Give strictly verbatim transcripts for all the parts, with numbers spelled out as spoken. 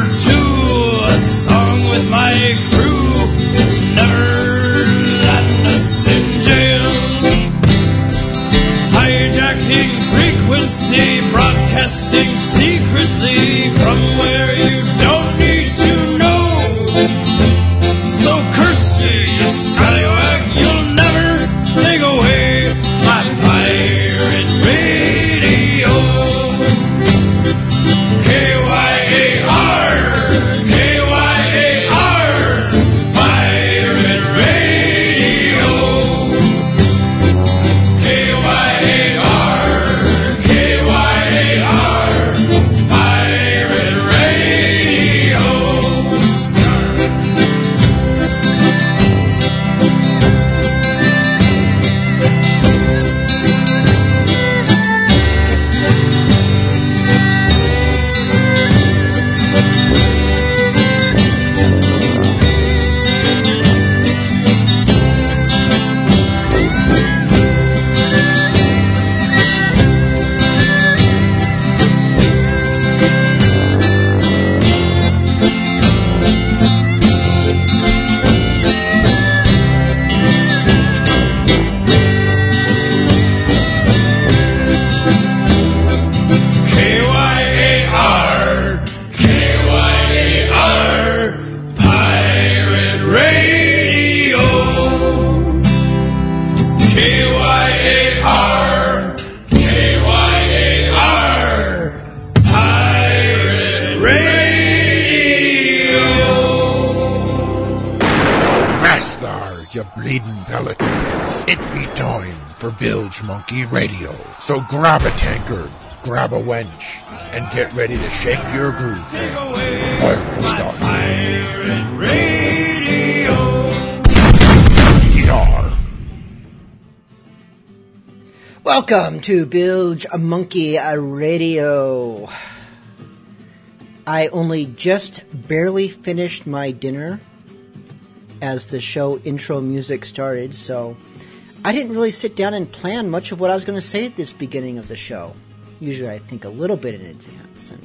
to a song with my crew. Never let us in jail. Hijacking frequency, broadcasting secretly from where you don't need to know. So curse you, you scallywag, you'll never take away my pirate radio. K Y A R, K Y A R, pirate radio. K Y A R, K Y A R, pirate radio. K Y A R, K Y A R, pirate radio. K Y A R, K Y A R, pirate radio. Faster, you bleeding pelicans. It be time for Bilge Monkey Radio. So grab a tankard, grab a wench, and get ready to shake your groove. Take away Pirate my style. pirate radio. Yar. Welcome to Bilge Monkey Radio. I only just barely finished my dinner as the show intro music started, so I didn't really sit down and plan much of what I was going to say at this beginning of the show. Usually I think a little bit in advance, and,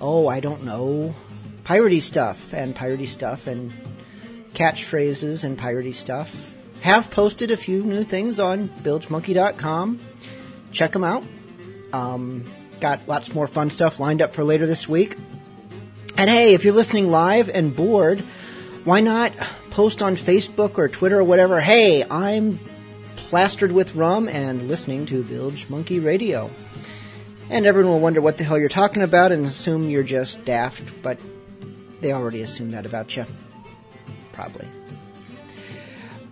oh, I don't know, piratey stuff, and piratey stuff, and catchphrases, and piratey stuff. Have posted a few new things on bilge monkey dot com. Check them out. Um, got lots more fun stuff lined up for later this week. And hey, if you're listening live and bored, why not post on Facebook or Twitter or whatever, hey, I'm plastered with rum and listening to Bilge Monkey Radio. And everyone will wonder what the hell you're talking about and assume you're just daft, but they already assume that about you. Probably.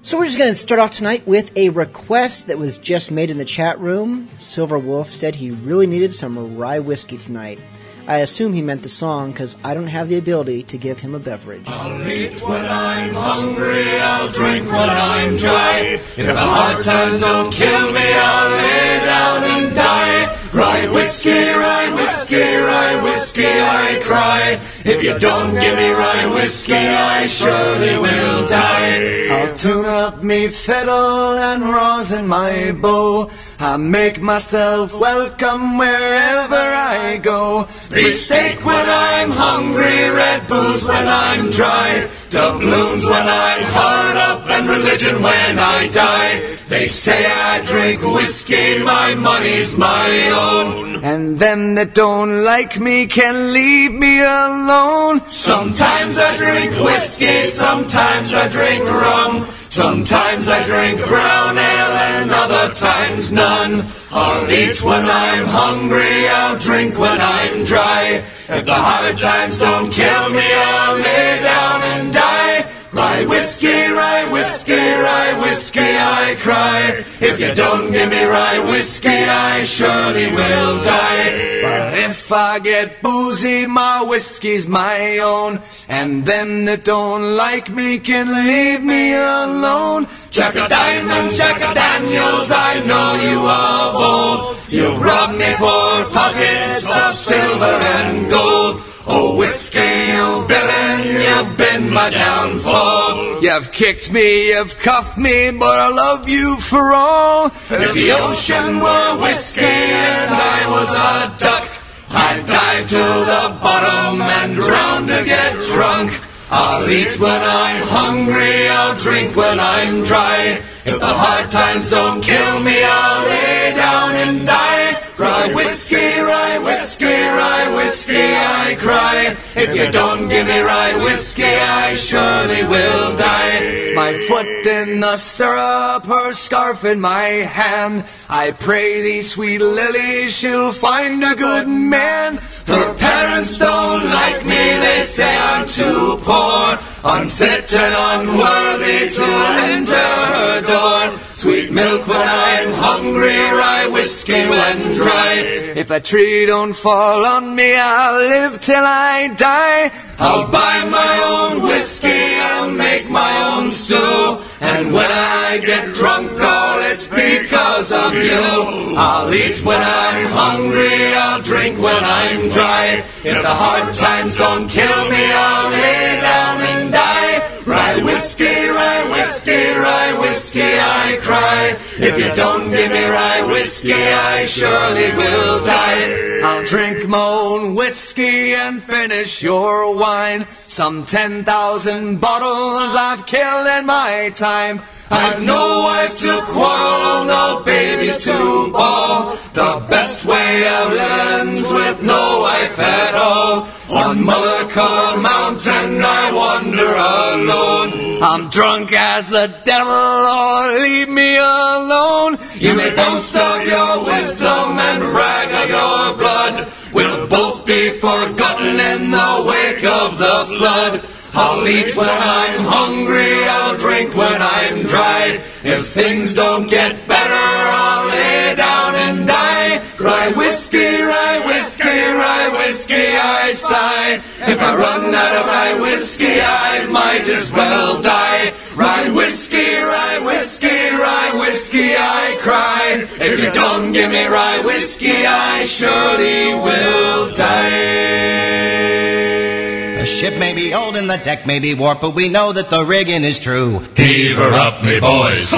So we're just going to start off tonight with a request that was just made in the chat room. Silver Wolf said he really needed some rye whiskey tonight. I assume he meant the song, because I don't have the ability to give him a beverage. I'll eat when I'm hungry, I'll drink when I'm dry. If the hard times don't kill me, I'll lay down and die. Rye whiskey, rye whiskey, rye whiskey, I cry. If you don't give me rye whiskey, I surely will die. I'll tune up me fiddle and rosin my bow. I make myself welcome wherever I go. Beefsteak when I'm hungry, red booze when I'm dry, doubloons when I'm hard up, and religion when I die. They say I drink whiskey, my money's my own. And them that don't like me can leave me alone. Sometimes I drink whiskey, sometimes I drink rum. Sometimes I drink brown ale and other times none. I'll eat when I'm hungry, I'll drink when I'm dry. If the hard times don't kill me, I'll lay down and die. Rye whiskey, rye whiskey, rye whiskey, I cry. If you don't give me rye whiskey, I surely will die. But if I get boozy, my whiskey's my own. And them that don't like me can leave me alone. Jack of diamonds, Jack of Daniels, I know you of old. You've robbed me poor pockets of silver and gold. Oh, whiskey, you villain, you've been my downfall. You've kicked me, you've cuffed me, but I love you for all. If the ocean were whiskey and I was a duck, I dive to the bottom and drown to get drunk. I'll eat when I'm hungry, I'll drink when I'm dry. If the hard times don't kill me, I'll lay down and die. Cry whiskey, rye whiskey, rye whiskey, I cry. If you don't give me rye whiskey, I surely will die. My foot in the stirrup, her scarf in my hand. I pray thee, sweet Lily, she'll find a good man. Her parents don't like me, they say I'm too poor. Unfit and unworthy to enter her door. Sweet milk when I'm hungry, rye whiskey when dry. If a tree don't fall on me, I'll live till I die. I'll buy my own whiskey and make my own stew. And when I get drunk, all it's because of you. I'll eat when I'm hungry, I'll drink when I'm dry. If the hard times don't kill me, I'll lay down and die. Rye whiskey, rye whiskey, rye whiskey, I cry. If you don't give me rye whiskey, I surely will die. I'll drink my own whiskey and finish your wine. Some ten thousand bottles I've killed in my time. I've no wife to quarrel, no babies to bawl. The best way of living's with no wife at all. On Mother Cole Mountain I wander alone. I'm drunk as the devil, or leave me alone. You may boast of your wisdom and brag of your blood. We'll both be forgotten in the wake of the flood. I'll eat when I'm hungry, I'll drink when I'm dry. If things don't get better, I'll lay down and die. Rye whiskey, rye whiskey, rye whiskey, I sigh. If I run out of rye whiskey, I might as well die. Rye whiskey, rye whiskey, rye whiskey, I cry. If you don't give me rye whiskey, I surely will die. The ship may be old and the deck may be warped, but we know that the rigging is true. Heave her up, me boys.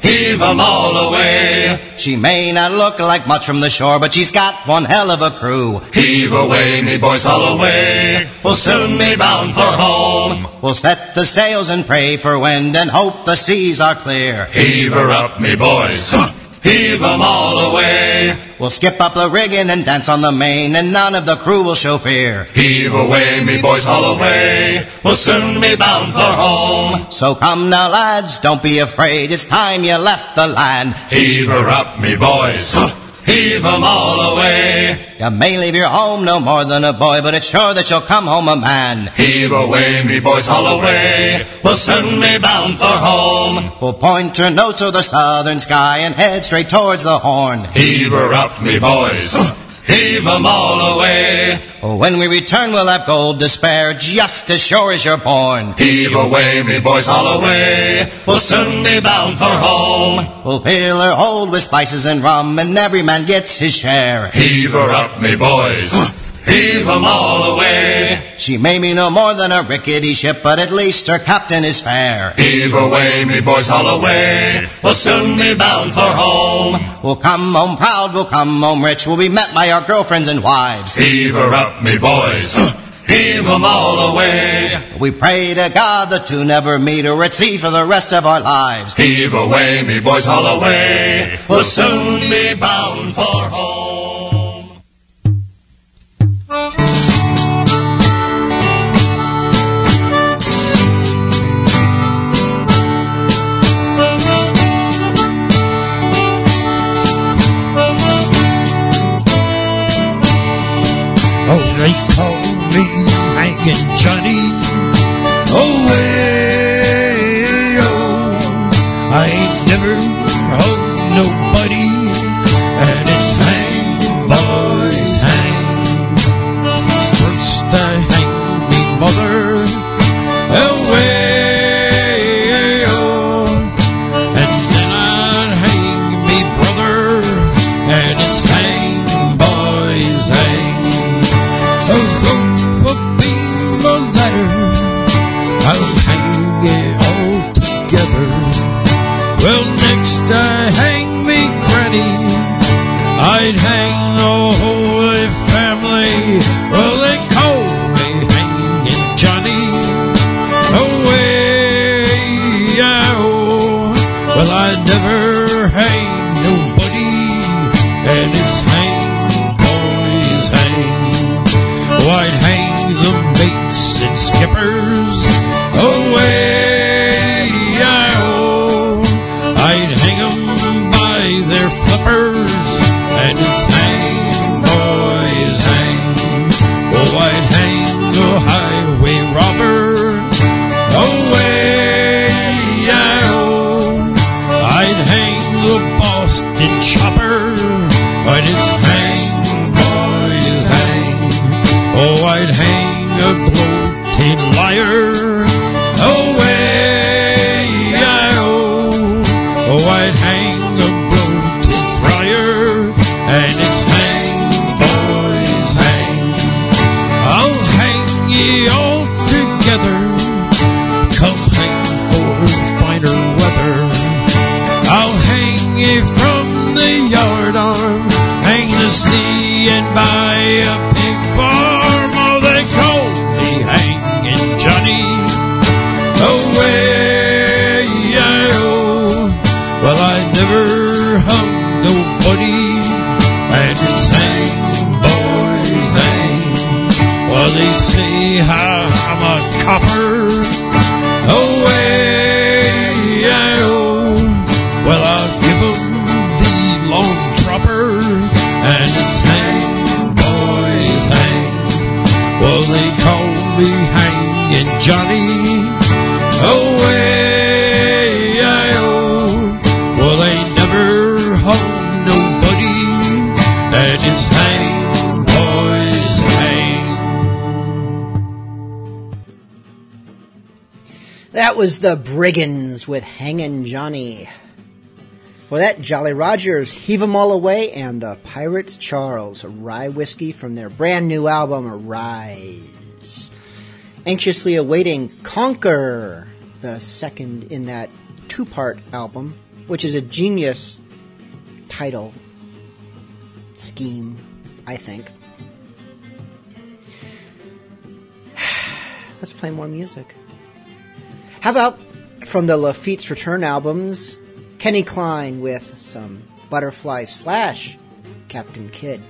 Heave 'em all away. She may not look like much from the shore, but she's got one hell of a crew. Heave away, me boys, all away. We'll soon be bound for home. We'll set the sails and pray for wind and hope the seas are clear. Heave her up, me boys. Heave 'em all away. We'll skip up the rigging and dance on the main, and none of the crew will show fear. Heave away, me boys, all away. We'll soon be bound for home. So come now, lads, don't be afraid. It's time you left the land. Heave her up, me boys. Heave 'em all away. You may leave your home no more than a boy, but it's sure that you'll come home a man. Heave away, me boys, all away. We'll soon be bound for home. We'll point her nose to the southern sky and head straight towards the horn. Heave her up, me boys. Heave 'em all away. When we return, we'll have gold to spare, just as sure as you're born. Heave away, me boys, all away. We'll soon be bound for home. We'll fill her hold with spices and rum, and every man gets his share. Heave her up, me boys. Heave 'em all away. She may be no more than a rickety ship, but at least her captain is fair. Heave away, me boys, all away. We'll soon be bound for home. We'll come home proud, we'll come home rich. We'll be met by our girlfriends and wives. Heave her up, me boys. Heave 'em all away. We pray to God that you never meet her at sea for the rest of our lives. Heave away, me boys, all away. We'll soon be bound for home. Oh, they call me Hangin' Johnny. Oh, hey, oh, I ain't never hugged nobody, and it's hang, boys, hang. First I hanged me mother, oh, hey, oh, and then I hang me brother, and it's hang, boys, hang. I'll hang it all together. Well, next I hang me granny. I'd hang the whole family highway robber. Away-yo, I'd hang the Boston chopper, I'd hang, I'd hang, oh, I'd hang a bloated liar. Away-yo, oh, I'd hang a bloated friar, and it's hang, boys, hang. I'll hang ye all together. Come hang for finer weather. I'll hang you from the yard arm, hang the sea and buy a pig farm. Oh, they call me Hangin' Johnny. Away-yo, well, I never hung nobody, and it's hang, boys, hang. Well, they say I'm a copper. Away-yo, well, I'll give 'em the long dropper, and it's hang, boys, hang. Well, they call me Hangin' Johnny. Away-yo, well, they never hung nobody, and it's hang, boys, hang. That was the Brigands with Hangin' Johnny. For that, Jolly Rogers, Heave 'Em All Away, and the Pirates Charles, Rye Whiskey from their brand new album, Rise. Anxiously awaiting Conquer, the second in that two-part album, which is a genius title scheme, I think. Let's play more music. How about, from the Lafitte's Return albums, Kenny Klein with some Butterfly Slash Captain Kidd.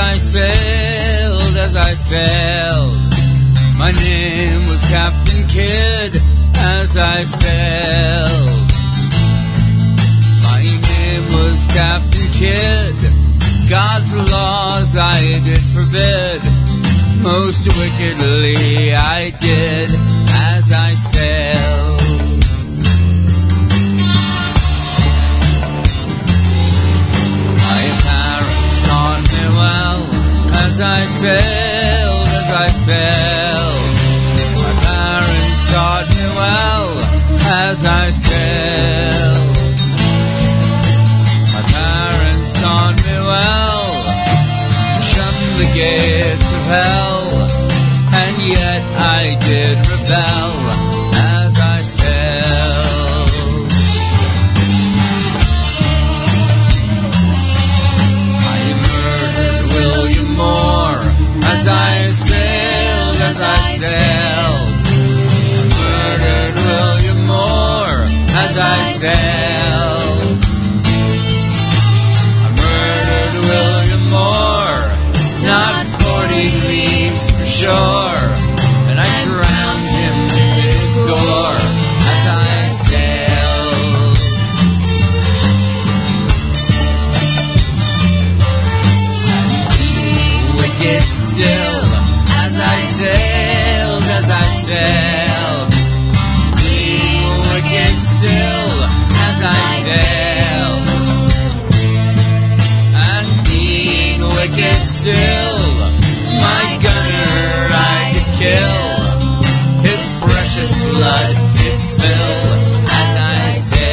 I sailed. My name was was Captain Kidd. God's laws I did forbid. Most wickedly I did as I sailed. My parents taught me well as I sailed, as I sailed. My parents taught me well as I sailed. My parents taught me well to shut the gates of hell, and yet I did rebel. As I sailed, as I sailed, I murdered William Moore as I sailed. I murdered William Moore, not forty leagues from shore, and I drowned him in his gore as I sailed. And being wicked still, as I sailed, as I sailed, being wicked still, as I sailed, and being wicked still, my gunner I did kill, his precious blood did spill, as I sailed.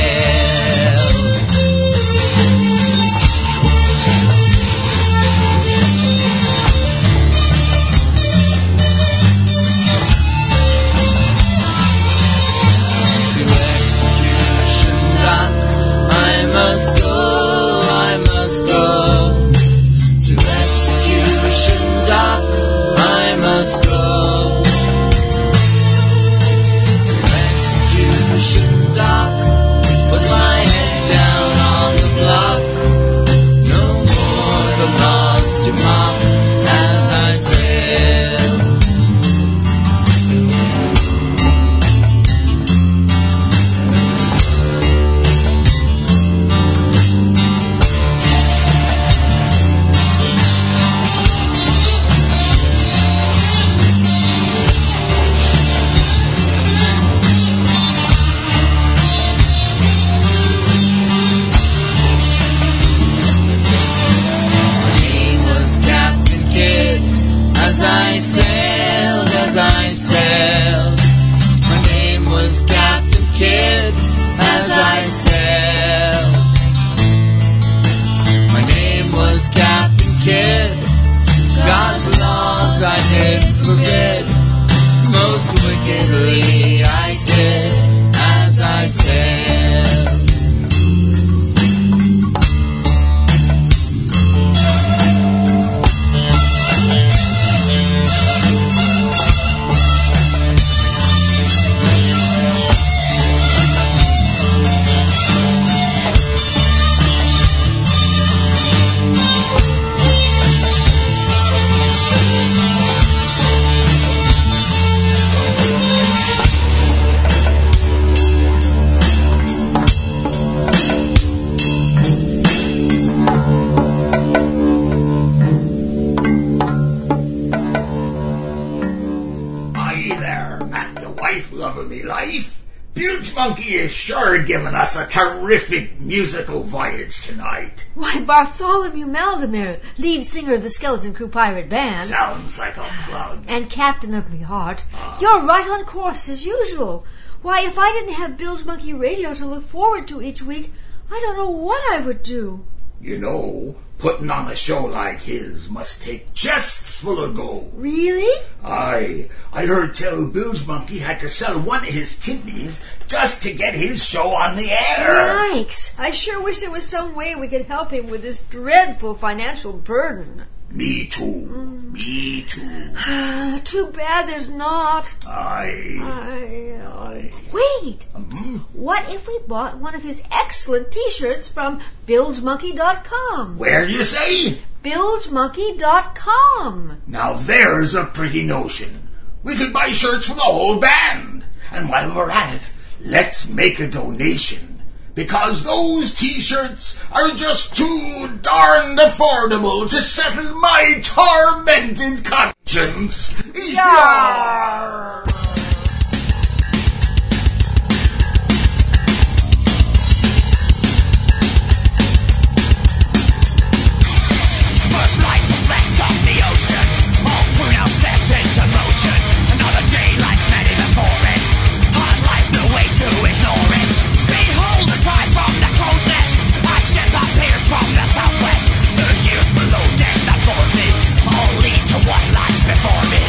I must go, I must go to execution dock. I must go to execution dock. Put my head down on the block. No more the laws to mock as I sail. Giving us a terrific musical voyage tonight. Why, Bartholomew Maldomir, lead singer of the Skeleton Crew Pirate Band. Sounds like a plug. And captain of me heart. Uh, You're right on course, as usual. Why, if I didn't have Bilge Monkey Radio to look forward to each week, I don't know what I would do. You know, putting on a show like his must take chests full of gold. Really? Aye. I heard tell Bilge Monkey had to sell one of his kidneys just to get his show on the air. Yikes! I sure wish there was some way we could help him with this dreadful financial burden. Me too. Mm. Me too. Uh, too bad there's not. Aye. Aye. Aye. Wait. Mm-hmm. What if we bought one of his excellent T-shirts from bilge monkey dot com? Where you say? bilge monkey dot com. Now there's a pretty notion. We could buy shirts for the whole band. And while we're at it, let's make a donation. because those t-shirts are just too darned affordable to settle my tormented conscience. Yarr! First light is left off the ocean, all crew now set into motion. Another day like many before it, hard life, no way to ignore it. Behold the cry from the crow's nest, a ship appears from the southwest. The years below deck that bore me all lead to what lies before me.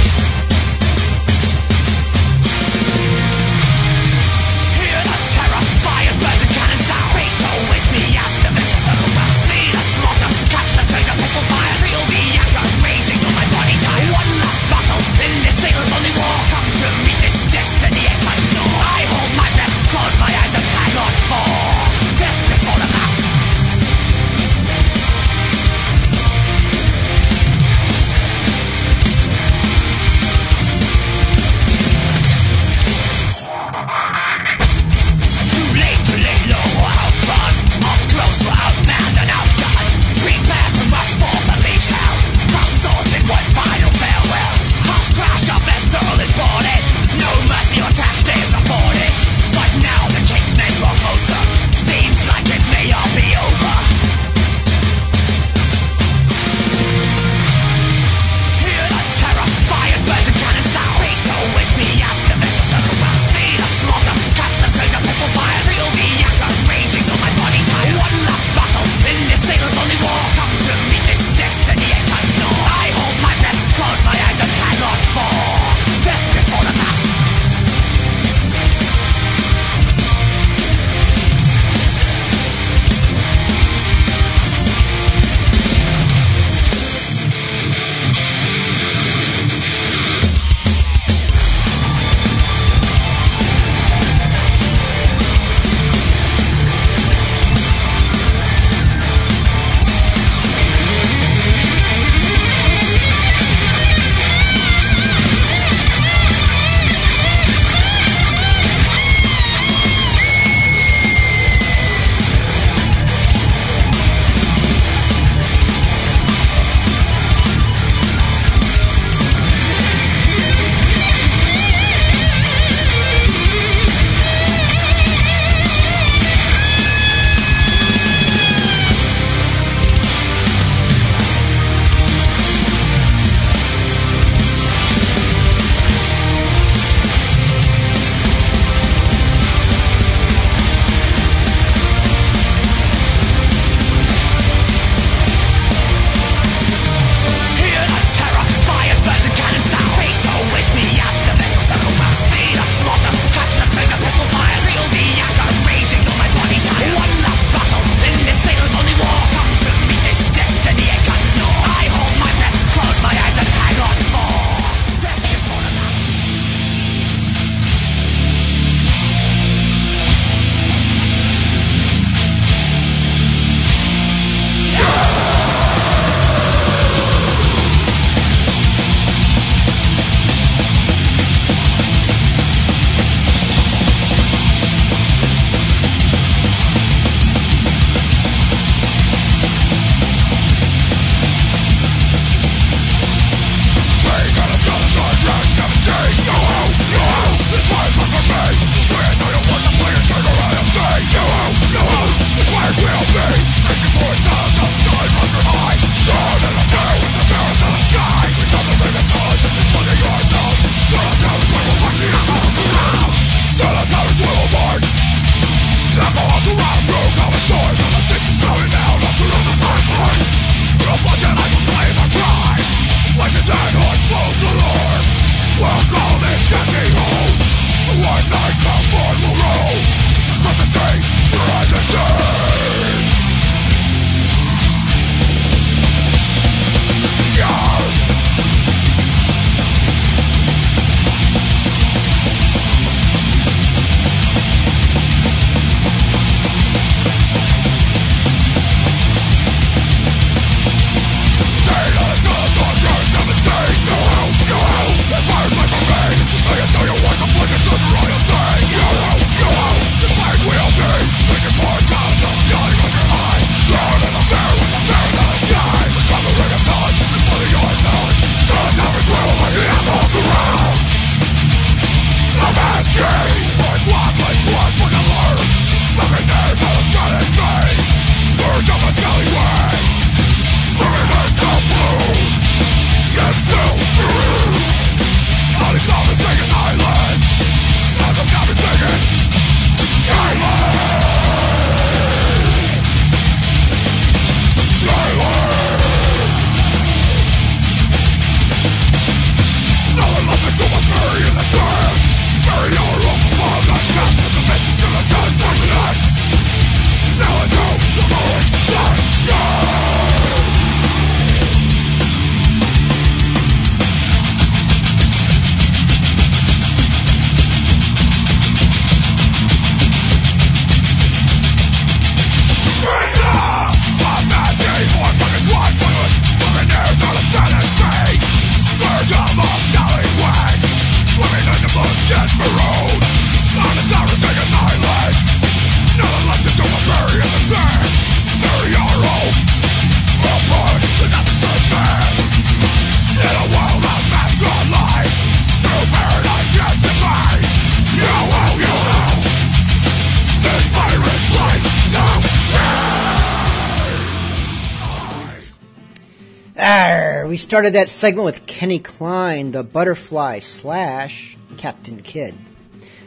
Arr, we started that segment with Kenny Klein, the Butterfly Slash Captain Kidd,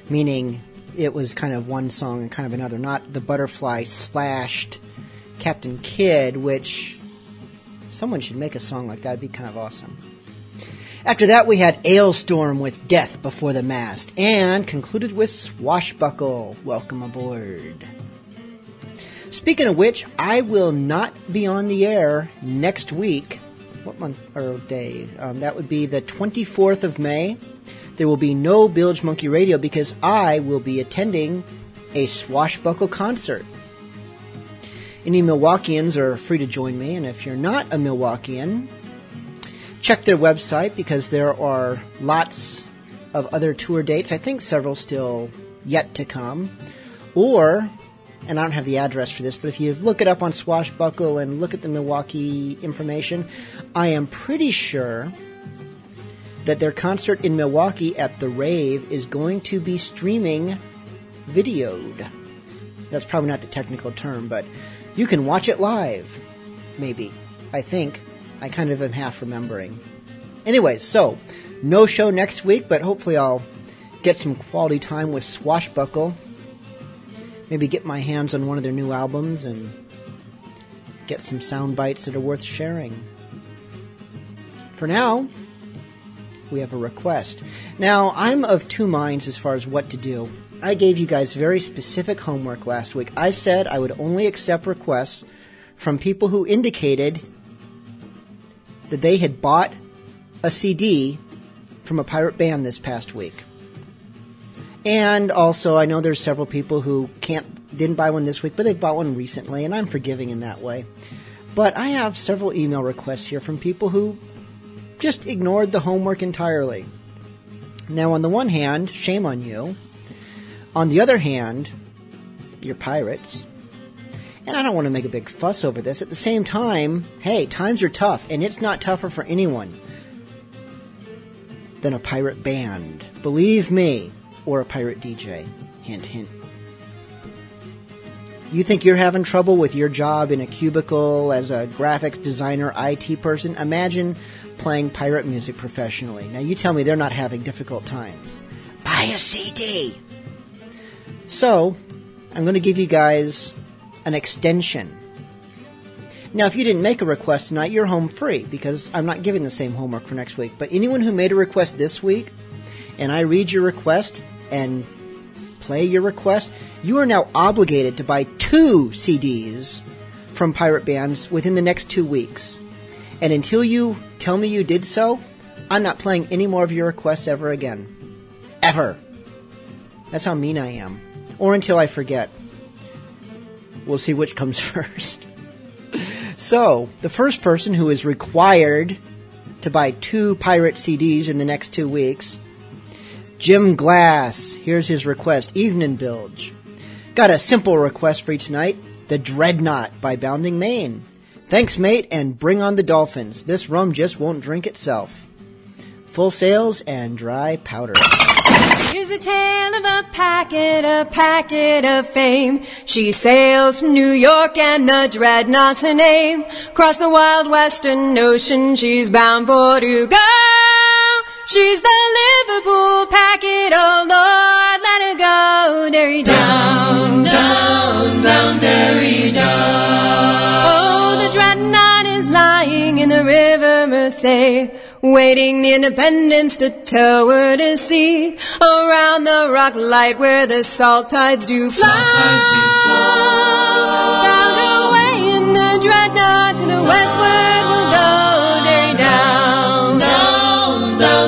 meaning it was kind of one song and kind of another, not the Butterfly Slashed Captain Kidd, which someone should make a song like that. It'd be kind of awesome. After that, we had Alestorm with Death Before the Mast, and concluded with Swashbuckle, Welcome Aboard. Speaking of which, I will not be on the air next week. What month or day? Um, that would be the twenty-fourth of May. There will be no Bilge Monkey Radio because I will be attending a Swashbuckle concert. Any Milwaukeeans are free to join me, and if you're not a Milwaukeean, check their website because there are lots of other tour dates. I think several still yet to come. Or... and I don't have the address for this, but if you look it up on Swashbuckle and look at the Milwaukee information, I am pretty sure that their concert in Milwaukee at the Rave is going to be streaming videoed. That's probably not the technical term, but you can watch it live, maybe. I think. I kind of am half remembering. Anyways, so, no show next week, but hopefully I'll get some quality time with Swashbuckle. Maybe get my hands on one of their new albums and get some sound bites that are worth sharing. For now, we have a request. Now, I'm of two minds as far as what to do. I gave you guys very specific homework last week. I said I would only accept requests from people who indicated that they had bought a C D from a pirate band this past week. And also, I know there's several people who can't didn't buy one this week, but they bought one recently, and I'm forgiving in that way. But I have several email requests here from people who just ignored the homework entirely. Now, on the one hand, shame on you. On the other hand, you're pirates. And I don't want to make a big fuss over this. At the same time, hey, times are tough, and it's not tougher for anyone than a pirate band. Believe me. Or a pirate D J. Hint, hint. You think you're having trouble with your job in a cubicle as a graphics designer, I T person? Imagine playing pirate music professionally. Now you tell me they're not having difficult times. Buy a C D! So, I'm going to give you guys an extension. Now, if you didn't make a request tonight, you're home free, because I'm not giving the same homework for next week. But anyone who made a request this week, and I read your request and play your request, you are now obligated to buy two C Ds from pirate bands within the next two weeks. And until you tell me you did so, I'm not playing any more of your requests ever again. Ever. That's how mean I am. Or until I forget. We'll see which comes first. So, the first person who is required to buy two pirate C Ds in the next two weeks... Jim Glass, here's his request. Evening, Bilge. Got a simple request for you tonight. The Dreadnought by Bounding Main. Thanks, mate, and bring on the dolphins. This rum just won't drink itself. Full sails and dry powder. Here's the tale of a packet, a packet of fame. She sails from New York and the Dreadnought's her name. Across the wild western ocean, she's bound for to go. She's the Liverpool packet, oh Lord, let her go, derry down, down, down, derry down. Oh, the Dreadnought is lying in the River Mersey, waiting the Independence to tow her to sea. Around the rock light where the salt tides do flow, bound away in the Dreadnought to the westward will go, derry down, down.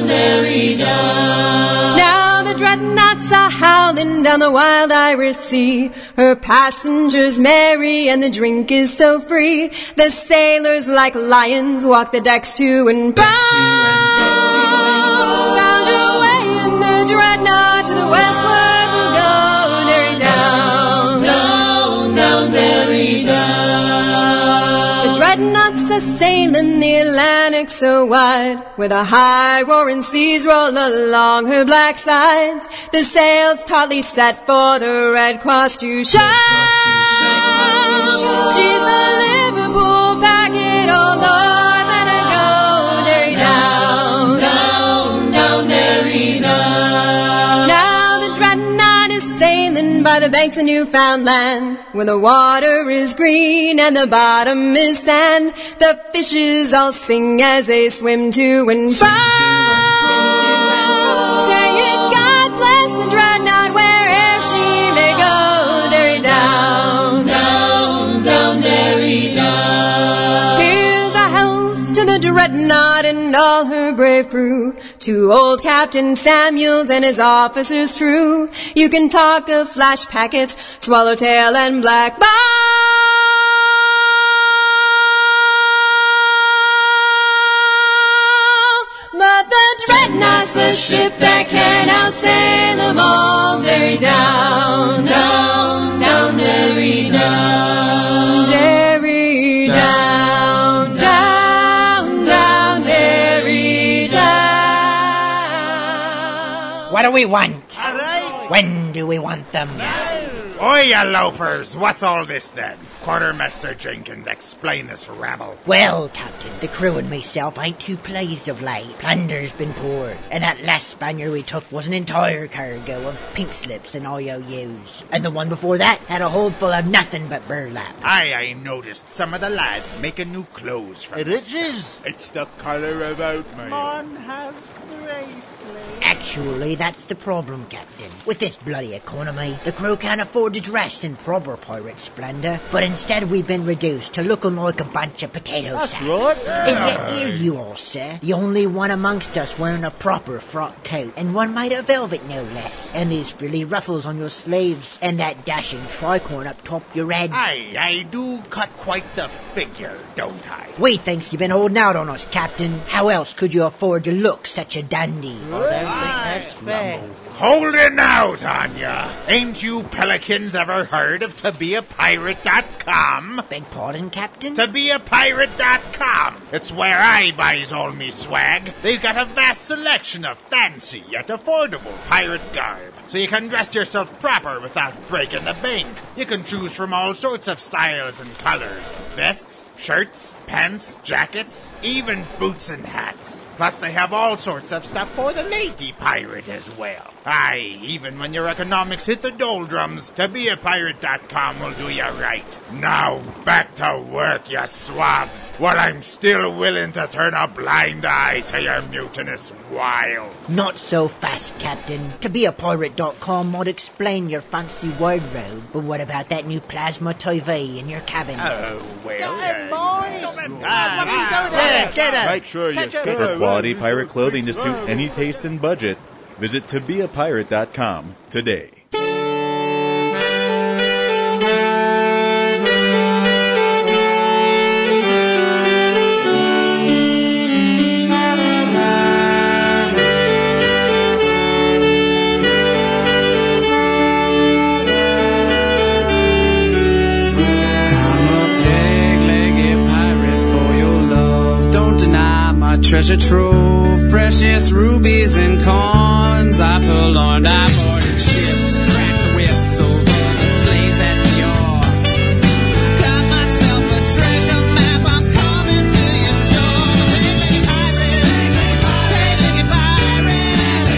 Now the dreadnoughts are howling down the wild Irish sea. Her passengers merry and the drink is so free. The sailors like lions walk the decks to and fro, bound away in the dreadnought to the westward we'll go, derry down, down, down, derry down. The dreadnoughts are sailing the Atlantic so wide, where the high roaring seas roll along her black sides. The sails tautly set for the Red Cross to shine. She's the Liverpool packet, oh Lord, let her Down by the banks of Newfoundland, where the water is green and the bottom is sand, the fishes all sing as they swim to and fro. Saying, God bless the dreadnought wherever she may go. Derry down, down, down, derry down. Here's a health to the dreadnought and all her brave crew. To old Captain Samuels and his officers true, you can talk of flash packets, swallowtail and black ball. But the dreadnought's the ship that can outsail them all. Derry down, down, down, derry down. Derry down, down, down, derry down. What do we want? All right. When do we want them? No. Oh, you loafers, what's all this then? Quartermaster Jenkins, explain this rabble. Well, Captain, the crew and myself ain't too pleased of late. Plunder's been poured, and that last Spaniard we took was an entire cargo of pink slips and I O U's. And the one before that had a hold full of nothing but burlap. Aye, I noticed some of the lads making new clothes from it. It is. It's the colour of oatmeal. Mon has bracelet. Actually, that's the problem, Captain. With this bloody economy, the crew can't afford to dress in proper pirate splendour, but instead we've been reduced to looking like a bunch of potato that's sacks. That's right. And here you are, sir. The only one amongst us wearing a proper frock coat, and one made of velvet no less, and these frilly ruffles on your sleeves, and that dashing tricorn up top your head. Aye, I do cut quite the figure, don't I? We thinks you've been holding out on us, Captain. How else could you afford to look such a dandy? Oh, I think that's fair. Holding out on ya. Ain't you pelicans ever heard of to be a pirate dot com? Com. Beg pardon, Captain? to be a pirate dot com. It's where I buys all me swag. They've got a vast selection of fancy yet affordable pirate garb, so you can dress yourself proper without breaking the bank. You can choose from all sorts of styles and colors. Vests, shirts, pants, jackets, even boots and hats. Plus, they have all sorts of stuff for the lady pirate as well. Aye, even when your economics hit the doldrums, to be a pirate dot com will do you right. Now, back to work, you swabs, while I'm still willing to turn a blind eye to your mutinous wile. Not so fast, Captain. to be a pirate dot com might explain your fancy wardrobe, but what about that new plasma T V in your cabin? Oh, well... Get him, boys! Ah, get him! Make sure you for quality pirate clothing to suit any taste and budget, visit to be a pirate dot com today. Treasure trove, precious rubies and corns. I pull on, I boarded ships, crack the whips over the slaves at the yard. Got myself a treasure map, I'm coming to your shore. Big pirate, big pirate,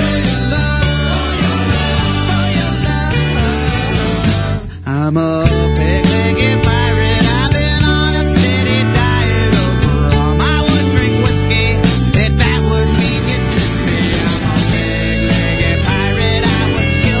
for your love, for your love. I'm a big big pirate. Would make it this me. I'm a big-legged pirate, I would kill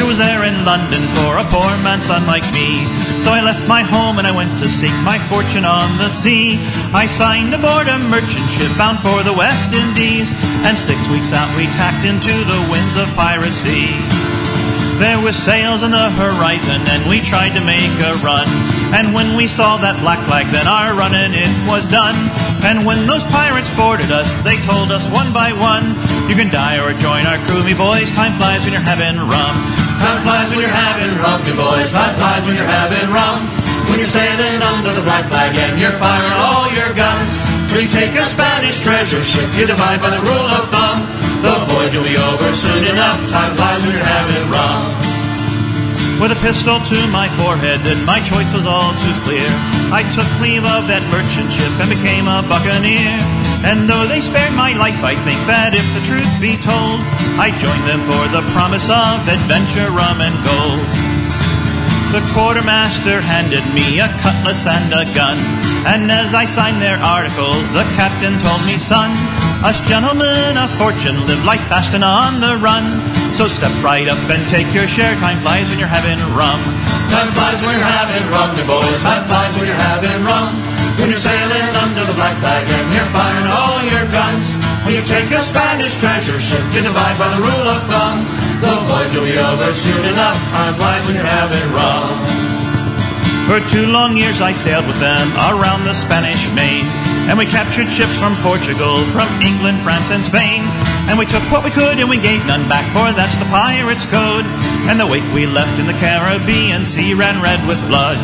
she was there in London for a poor man's son like me. So I left my home and I went to seek my fortune on the sea. I signed aboard a merchant ship bound for the West Indies, and six weeks out we tacked into the winds of piracy. There were sails on the horizon and we tried to make a run, and when we saw that black flag then our running it was done. And when those pirates boarded us they told us one by one, you can die or join our crew, me boys, time flies when you're having rum. Time flies when you're having rum, me boys, time flies when you're having rum. When you're sailing under the black flag and you're firing all your guns, we take a Spanish treasure ship, you divide by the rule of thumb. The voyage will be over soon enough, time flies when you're having rum. With a pistol to my forehead, then my choice was all too clear. I took leave of that merchant ship and became a buccaneer. And though they spared my life, I think that if the truth be told, I joined them for the promise of adventure, rum, and gold. The quartermaster handed me a cutlass and a gun, and as I signed their articles, the captain told me, son, us gentlemen of fortune live life fast and on the run. So step right up and take your share, time flies when you're having rum. Time flies when you're having rum, me boys, time flies when you're having rum. When you're sailing under the black flag and you're firing all your guns, when you take a Spanish treasure ship, you divide by the rule of thumb. The voyage will be over soon enough, time flies when you're having rum. For two long years I sailed with them around the Spanish Main, and we captured ships from Portugal, from England, France, and Spain. And we took what we could and we gave none back, for that's the pirate's code. And the wake we left in the Caribbean sea ran red with blood.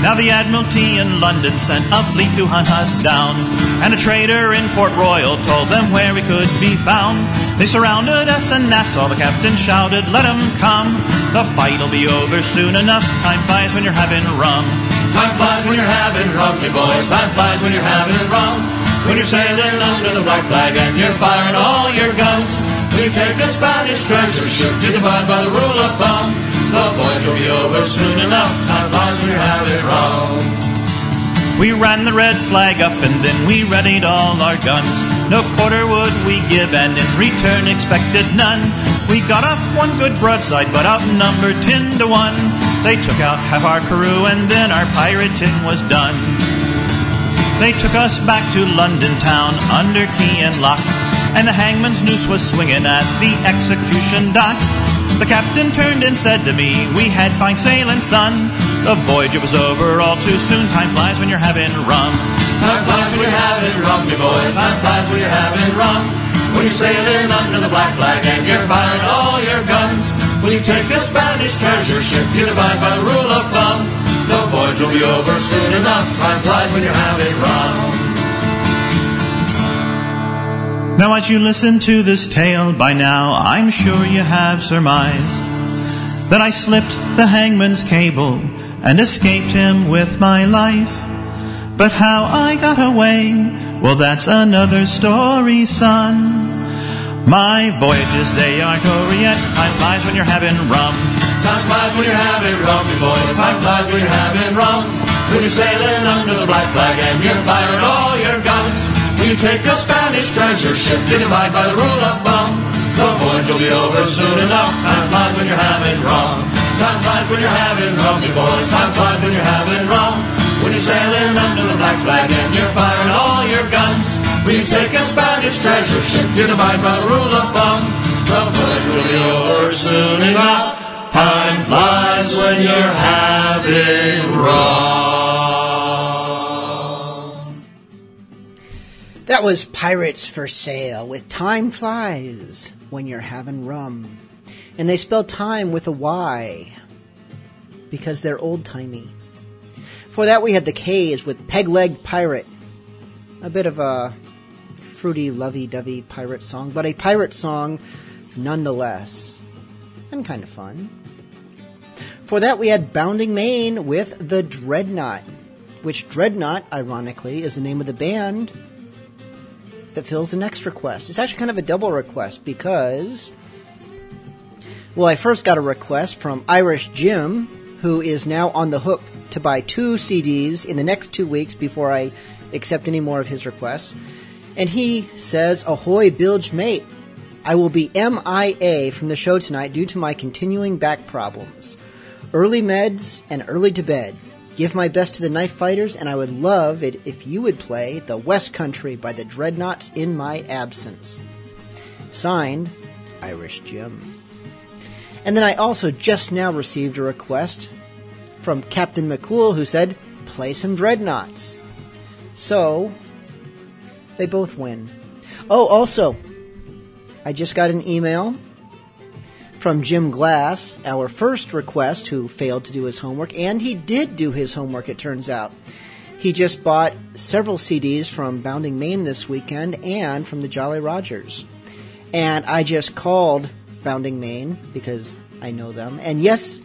Now the Admiralty in London sent a fleet to hunt us down, and a trader in Port Royal told them where we could be found. They surrounded us in Nassau, the captain shouted, let 'em come. The fight'll be over soon enough, time flies when you're having rum. Time flies when you're having rum, me boys, time flies when you're having rum. When you're sailing under the black flag and you're firing all your guns, when you take a Spanish treasure ship, you divide by the rule of thumb. The voyage will be over soon enough, time flies when you're having rum. We ran the red flag up and then we readied all our guns. No quarter would we give and in return expected none. We got off one good broadside but outnumbered ten to one. They took out half our crew and then our pirating was done. They took us back to London town under key and lock, and the hangman's noose was swinging at the execution dock. The captain turned and said to me, we had fine sailing, son. The voyage, it was over all too soon. Time flies when you're having rum. Time flies when you're having rum, me boys. Time flies when you're having rum. When you're sailing under the black flag and you're firing all your guns, when you take a Spanish treasure ship, you divide by the rule of thumb. The voyage will be over soon enough, time flies when you're having rum. Now as you listen to this tale by now, I'm sure you have surmised that I slipped the hangman's cable and escaped him with my life. But how I got away, well that's another story, son. My voyages, they aren't over yet, time flies when you're having rum. Time flies when you're having rum, me boys, time flies when you're having rum. When you're sailing under the black flag and you're firing all your guns, when you take a Spanish treasure ship, you divide by the rule of thumb. The voyage will be over soon enough, time flies when you're having rum. Time flies when you're having rum, me boys, time flies when you're having rum. When you're sailing under the black flag and you're firing all your guns, when you take a Spanish treasure ship, you divide by the rule of thumb. The voyage will be over soon enough, time flies when you're having rum. That was Pirates for Sale with Time Flies When You're Having Rum. And they spell time with a Y because they're old-timey. For that, we had the K's with Peg-Legged Pirate. A bit of a fruity, lovey-dovey pirate song, but a pirate song nonetheless. And kind of fun. For that, we had Bounding Main with the Dreadnought, which Dreadnought, ironically, is the name of the band that fills the next request. It's actually kind of a double request because, well, I first got a request from Irish Jim, who is now on the hook to buy two C Ds in the next two weeks before I accept any more of his requests. And he says, ahoy, bilge mate. I will be M I A from the show tonight due to my continuing back problems. Early meds and early to bed. Give my best to the Knife Fighters, and I would love it if you would play The West Country by the Dreadnoughts in my absence. Signed, Irish Jim. And then I also just now received a request from Captain McCool, who said, play some Dreadnoughts. So, they both win. Oh, also, I just got an email from Jim Glass, our first request, who failed to do his homework, and he did do his homework, it turns out. He just bought several C Ds from Bounding Main this weekend and from the Jolly Rogers. And I just called Bounding Main because I know them. And yes,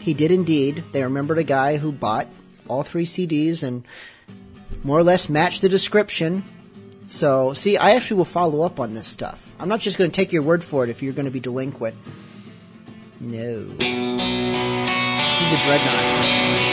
he did indeed. They remembered a guy who bought all three C Ds and more or less matched the description. So, see, I actually will follow up on this stuff. I'm not just going to take your word for it if you're going to be delinquent. No. To the Dreadnoughts.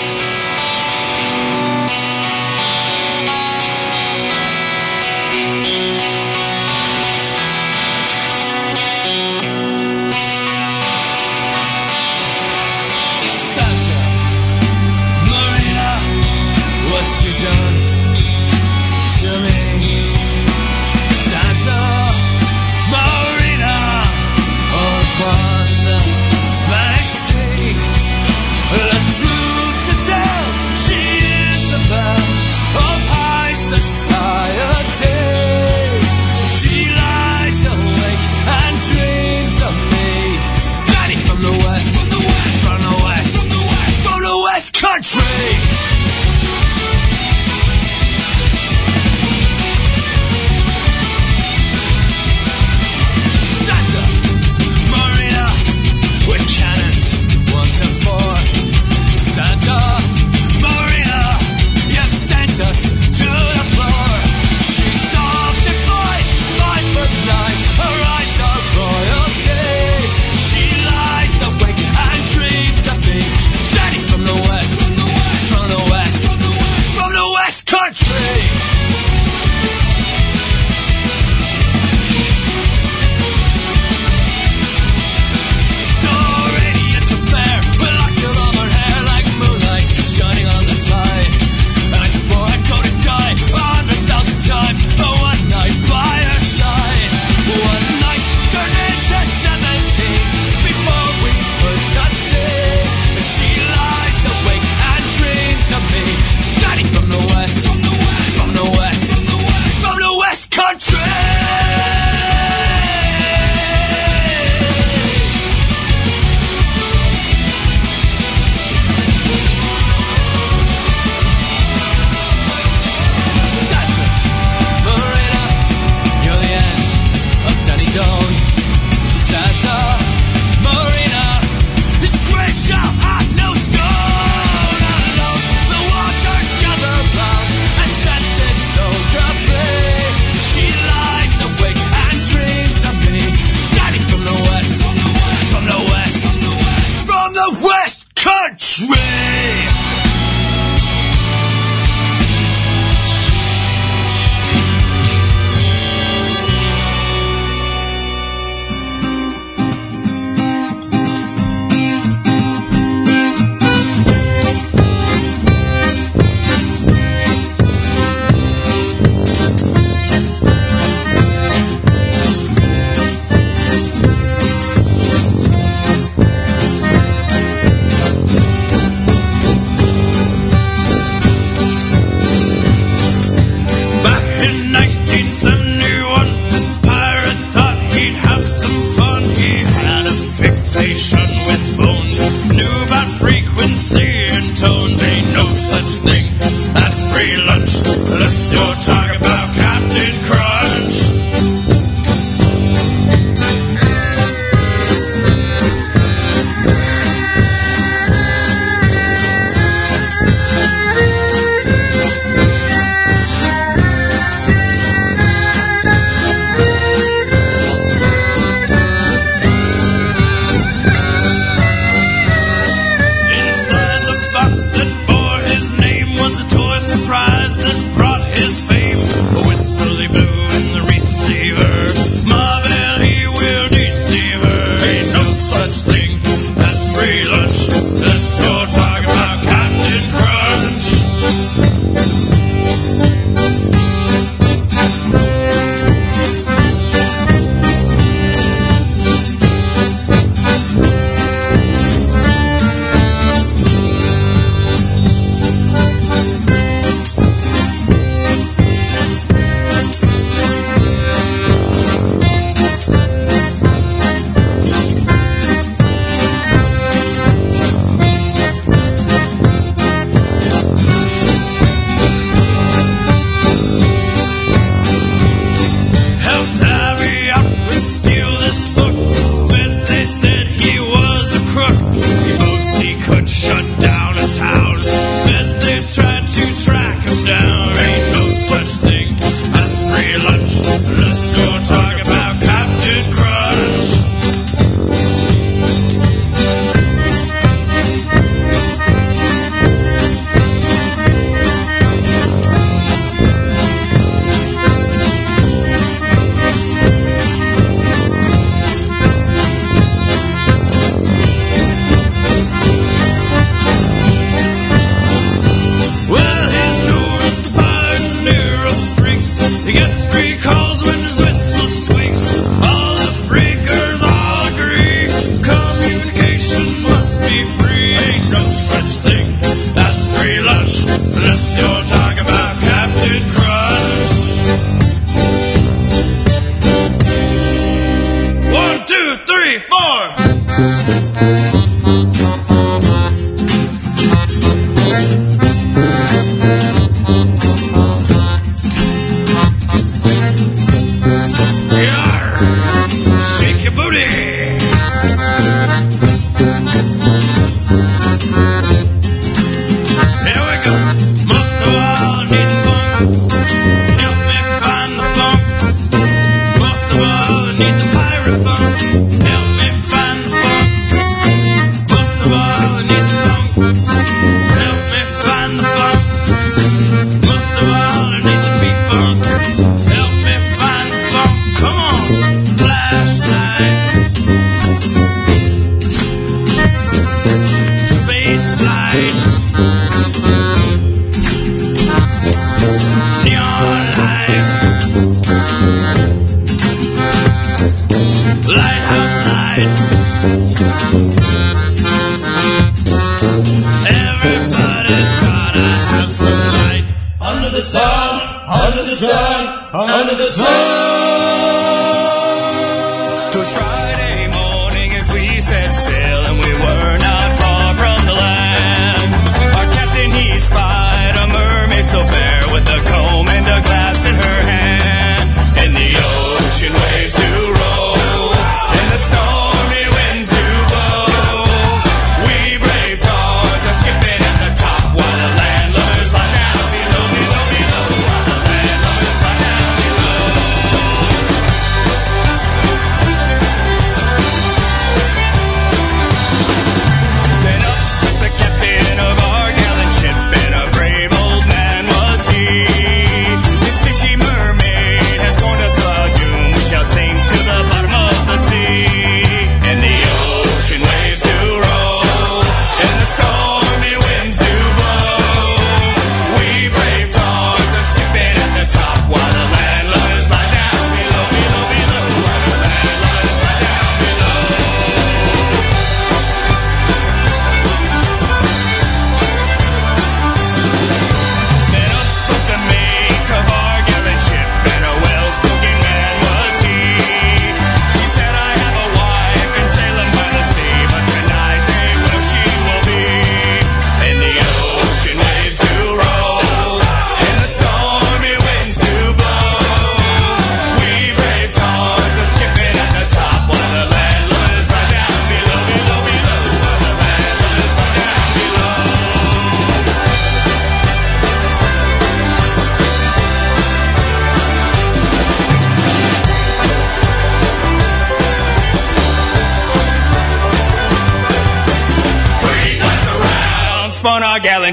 Surprise that brought his family.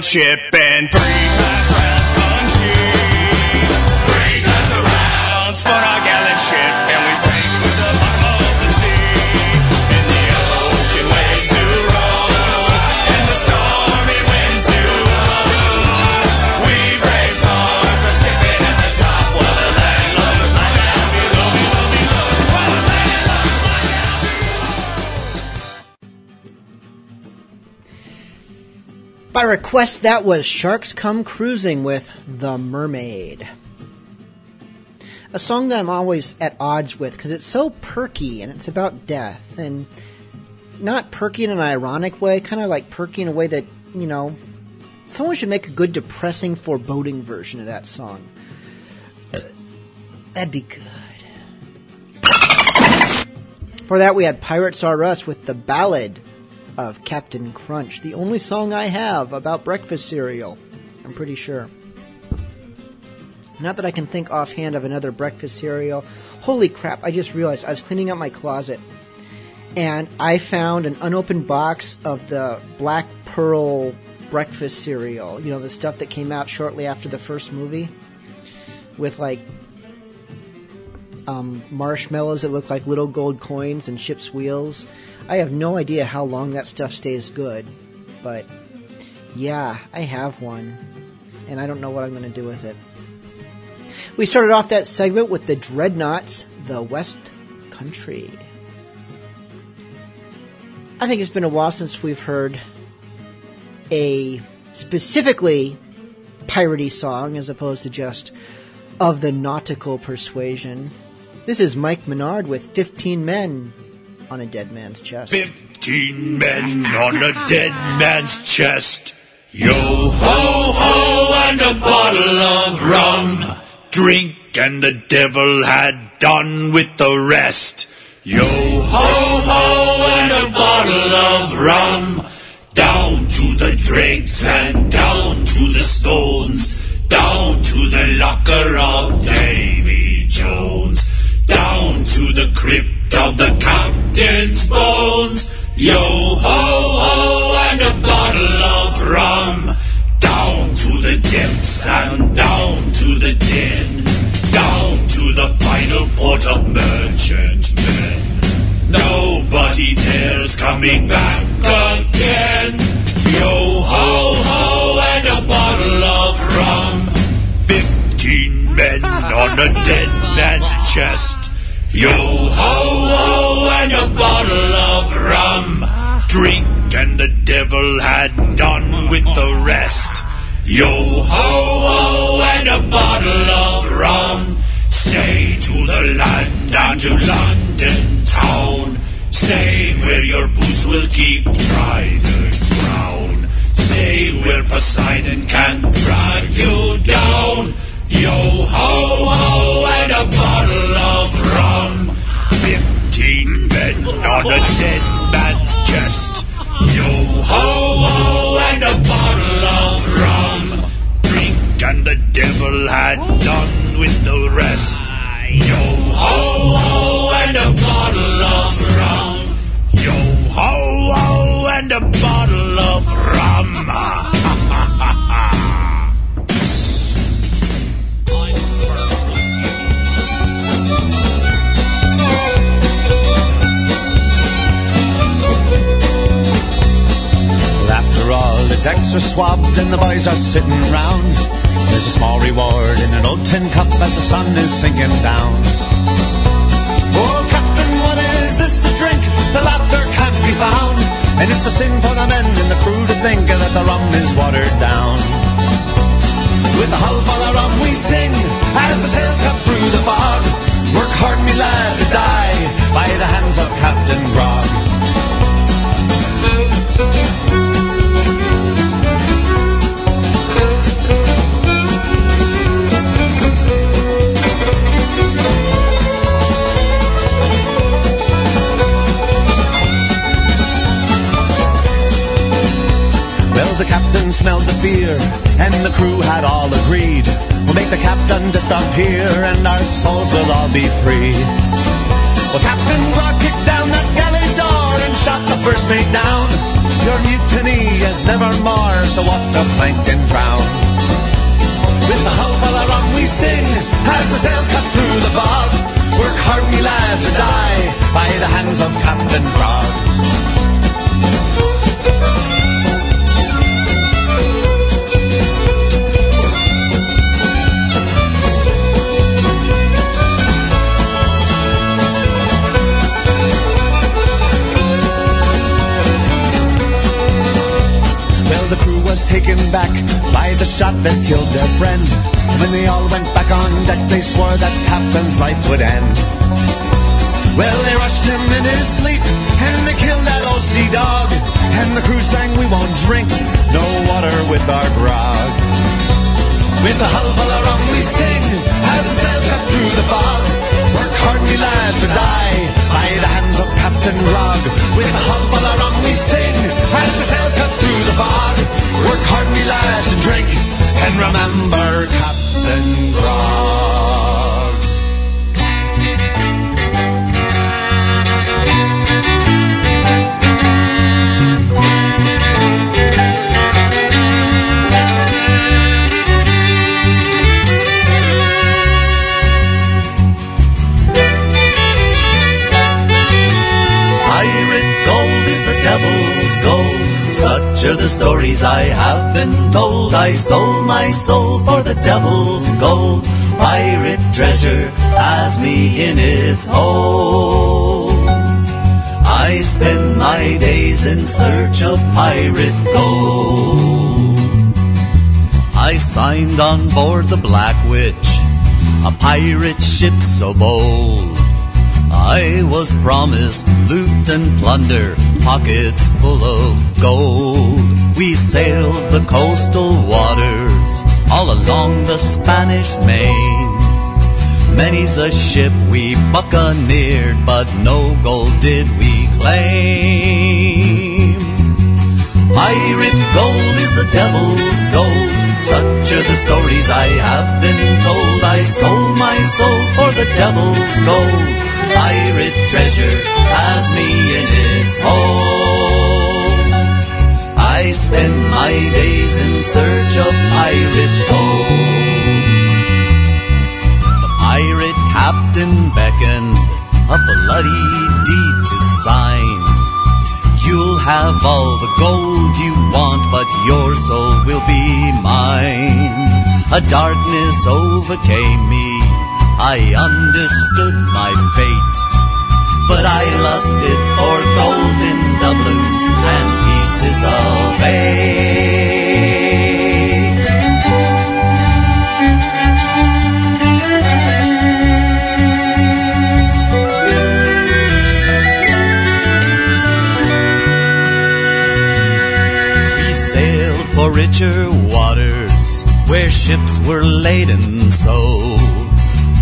Ship and three times round spun sheet. Three times around spun our gallant ship, and we sank to the bottom of the sea. And the ocean waves do roll, By request, that was Sharks Come Cruising with The Mermaid. A song that I'm always at odds with because it's so perky and it's about death. And not perky in an ironic way, kind of like perky in a way that, you know, someone should make a good depressing foreboding version of that song. That'd be good. For that, we had Pirates R Us with The Ballad of Captain Crunch, the only song I have about breakfast cereal, I'm pretty sure. Not that I can think offhand of another breakfast cereal. Holy crap, I just realized I was cleaning out my closet, and I found an unopened box of the Black Pearl breakfast cereal, you know, the stuff that came out shortly after the first movie, with, like, Um, marshmallows that look like little gold coins and ship's wheels. I have no idea how long that stuff stays good, but yeah, I have one, and I don't know what I'm going to do with it. We started off that segment with the Dreadnoughts, The West Country. I think it's been a while since we've heard a specifically piratey song as opposed to just of the nautical persuasion. This is Mike Menard with fifteen men on a dead man's chest. Fifteen men on a dead man's chest. Yo, ho, ho, and a bottle of rum. Drink and the devil had done with the rest. Yo, ho, ho, and a bottle of rum. Down to the dregs and down to the stones. Down to the locker of Davy Jones. Down to the crypt of the captain's bones. Yo, ho, ho, and a bottle of rum. Down to the depths and down to the den. Down to the final port of merchant men. Nobody there's coming back again. Yo, ho, ho, and a bottle of rum. Fifteen men on a dead man's chest. Yo, ho, ho, and a bottle of rum. Drink and the devil had done with the rest. Yo, ho, ho, and a bottle of rum. Say to the land and to London town. Say where your boots will keep dry the ground. Say where Poseidon can drag you down. Yo, ho, ho, and a bottle of rum. Fifteen men on a dead man's chest. Yo, ho, ho, and a bottle of rum. Drink and the devil had done with the rest. Yo, ho, ho, and a bottle of rum. Yo, ho, ho, and a bottle of rum. Well, after all, the decks are swabbed and the boys are sitting round. There's a small reward in an old tin cup as the sun is sinking down. Oh, Captain, what is this to drink? The laughter can't be found. And it's a sin for the men and the crew to think that the rum is watered down. With the hull full of rum we sing as the sails cut through the fog. Work hard, me lads, to die by the hands of Captain Grog. The captain smelled the beer, and the crew had all agreed, we'll make the captain disappear, and our souls will all be free. Well, Captain Grog kicked down that galley door and shot the first mate down. Your mutiny is never more, so what the plankton drown. With the hull full of rum we sing, as the sails cut through the fog. Work hard, me lads, to die by the hands of Captain Grog. taken back by the shot that killed their friend. When they all went back on deck, they swore that Captain's life would end. Well, they rushed him in his sleep, and they killed that old sea dog. And the crew sang, we won't drink no water with our grog. With the hull full of rum we sing, as the sails cut through the fog. Work hard, we lads, or die by the hands of Captain Grog. With the hull full of rum we sing, as the sails cut through the fog. Work hard, we lads, and drink, and remember Captain Grog. Such are the stories I have been told. I sold my soul for the devil's gold. Pirate treasure has me in its hold. I spend my days in search of pirate gold. I signed on board the Black Witch, a pirate ship so bold. I was promised loot and plunder, pockets full of gold. We sailed the coastal waters all along the Spanish Main. Many's a ship we buccaneered, but no gold did we claim. Pirate gold is the devil's gold. Such are the stories I have been told. I sold my soul for the devil's gold. Pirate treasure has me in its hold. I spend my days in search of pirate gold. The pirate captain beckoned a bloody deed to sign. You'll have all the gold you want, but your soul will be mine. A darkness overcame me, I understood my fate, but I lusted for golden doubloons and pieces of eight. We sailed for richer waters, where ships were laden so.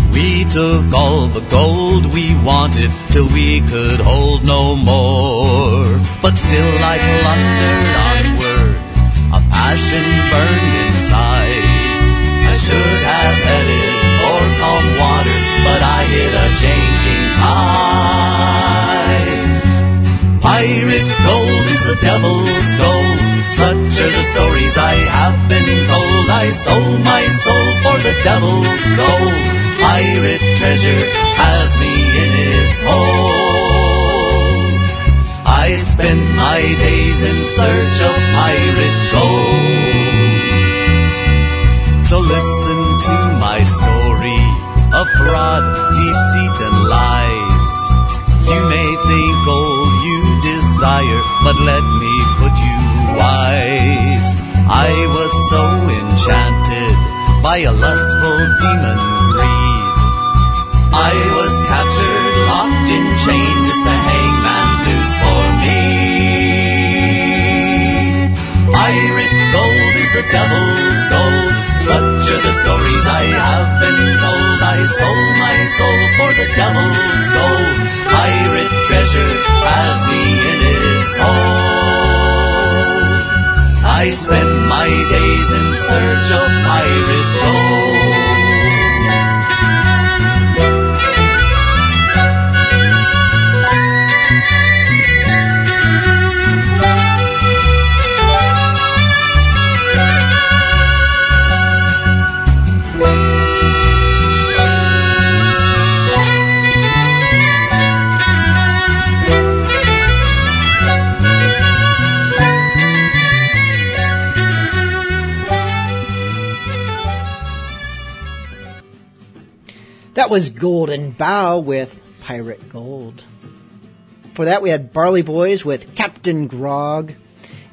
We took all the gold we wanted till we could hold no more. But still I blundered onward, a passion burned inside. I should have headed for calm waters, but I hit a changing tide. Pirate gold is the devil's gold. Such are the stories I have been told. I sold my soul for the devil's gold. Pirate treasure has me in its hold. I spend my days in search of pirate gold. So listen to my story of fraud, deceit, and lies. You may think all you desire, but let me put you wise. I was so enchanted by a lustful demon greed. I was captured, locked in chains. It's the hangman's news for me. Pirate gold is the devil's gold. Such are the stories I have been told. I sold my soul for the devil's gold. Pirate treasure has me in its hold. I spend my days in search of pirate gold. That was Golden Bough with Pirate Gold. For that, we had Barley Boys with Captain Grog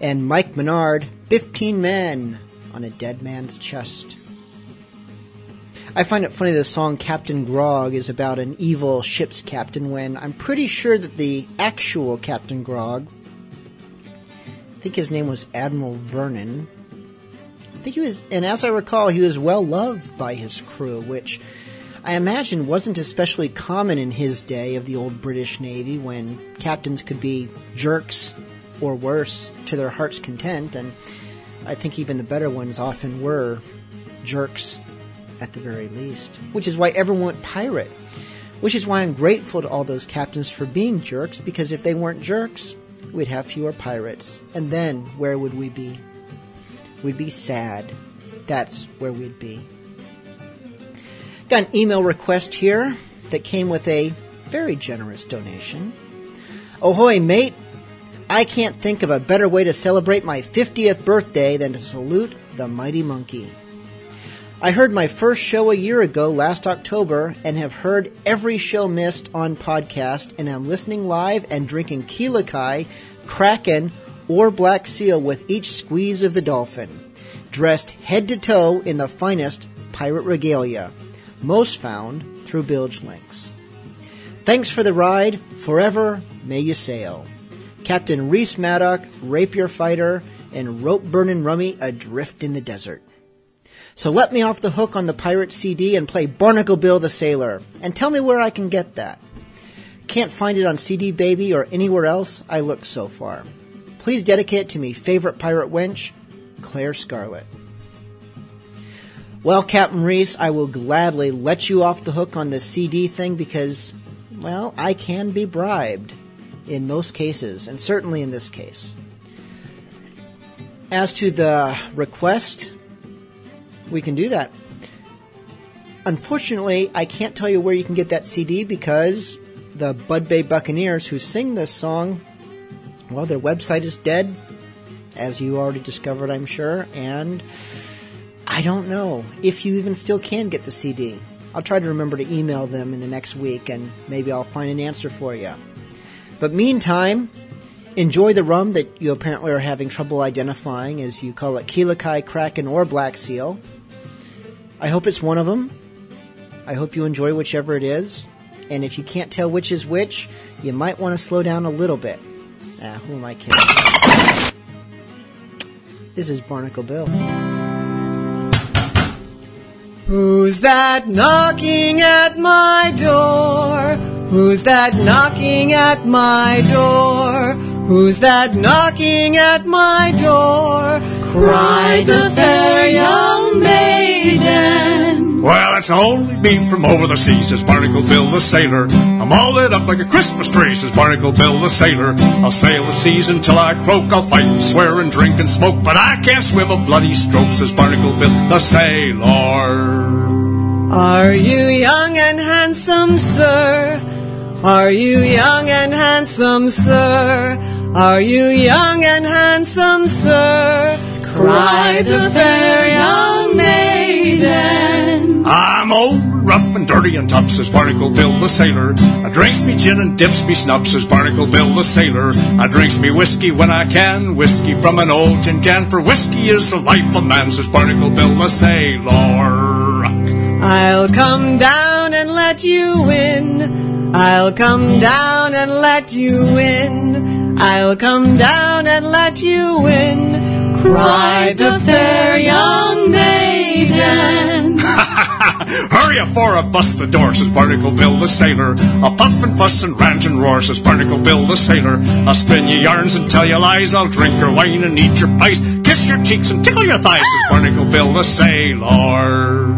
and Mike Menard Fifteen men on a dead man's chest. I find it funny the song Captain Grog is about an evil ship's captain when I'm pretty sure that the actual Captain Grog, I think his name was Admiral Vernon, I think he was, and as I recall, he was well loved by his crew, which I imagine wasn't especially common in his day of the old British Navy when captains could be jerks or worse to their heart's content, and I think even the better ones often were jerks at the very least, which is why everyone went pirate, which is why I'm grateful to all those captains for being jerks, because if they weren't jerks, we'd have fewer pirates, and then where would we be? We'd be sad. That's where we'd be. Got an email request here that came with a very generous donation. Ahoy, mate! I can't think of a better way to celebrate my fiftieth birthday than to salute the mighty monkey. I heard my first show a year ago last October and have heard every show missed on podcast, and I'm listening live and drinking Kealakai, Kraken, or Black Seal with each squeeze of the dolphin, dressed head to toe in the finest pirate regalia, most found through bilge links. Thanks for the ride. Forever may you sail. Captain Reese Maddock, rapier fighter, and rope-burning rummy adrift in the desert. So let me off the hook on the pirate C D and play Barnacle Bill the Sailor, and tell me where I can get that. Can't find it on C D Baby or anywhere else I looked so far. Please dedicate it to me favorite pirate wench, Claire Scarlet. Well, Captain Reese, I will gladly let you off the hook on the C D thing because, well, I can be bribed. In most cases, and certainly in this case. As to the request, we can do that. Unfortunately, I can't tell you where you can get that C D because the Bud Bay Buccaneers who sing this song, well, their website is dead, as you already discovered, I'm sure, and I don't know if you even still can get the C D. I'll try to remember to email them in the next week, and maybe I'll find an answer for you. But meantime, enjoy the rum that you apparently are having trouble identifying, as you call it Kealakai, Kraken, or Black Seal. I hope it's one of them. I hope you enjoy whichever it is. And if you can't tell which is which, you might want to slow down a little bit. Ah, who am I kidding? This is Barnacle Bill. Who's that knocking at my door? Who's that knocking at my door? Who's that knocking at my door? Cried the fair young maiden. Well, it's only me from over the sea, says Barnacle Bill the Sailor. I'm all lit up like a Christmas tree, says Barnacle Bill the Sailor. I'll sail the seas until I croak. I'll fight and swear and drink and smoke, but I can't swim a bloody stroke, says Barnacle Bill the Sailor. Are you young and handsome, sir? Are you young and handsome, sir? Are you young and handsome, sir? Cried the fair young maiden. I'm old, rough, and dirty and tough, says Barnacle Bill the Sailor. I drinks me gin and dips me snuff, says Barnacle Bill the Sailor. I drinks me whiskey when I can, whiskey from an old tin can, for whiskey is the life of man, says Barnacle Bill the Sailor. I'll come down and let you in. I'll come down and let you in. I'll come down and let you in. Cried the fair young maiden. Hurry afore I bust the door, says Barnacle Bill the Sailor. I'll puff and fuss and rant and roar, says Barnacle Bill the Sailor. I'll spin you yarns and tell you lies. I'll drink your wine and eat your pies. Kiss your cheeks and tickle your thighs, says Barnacle Bill the Sailor.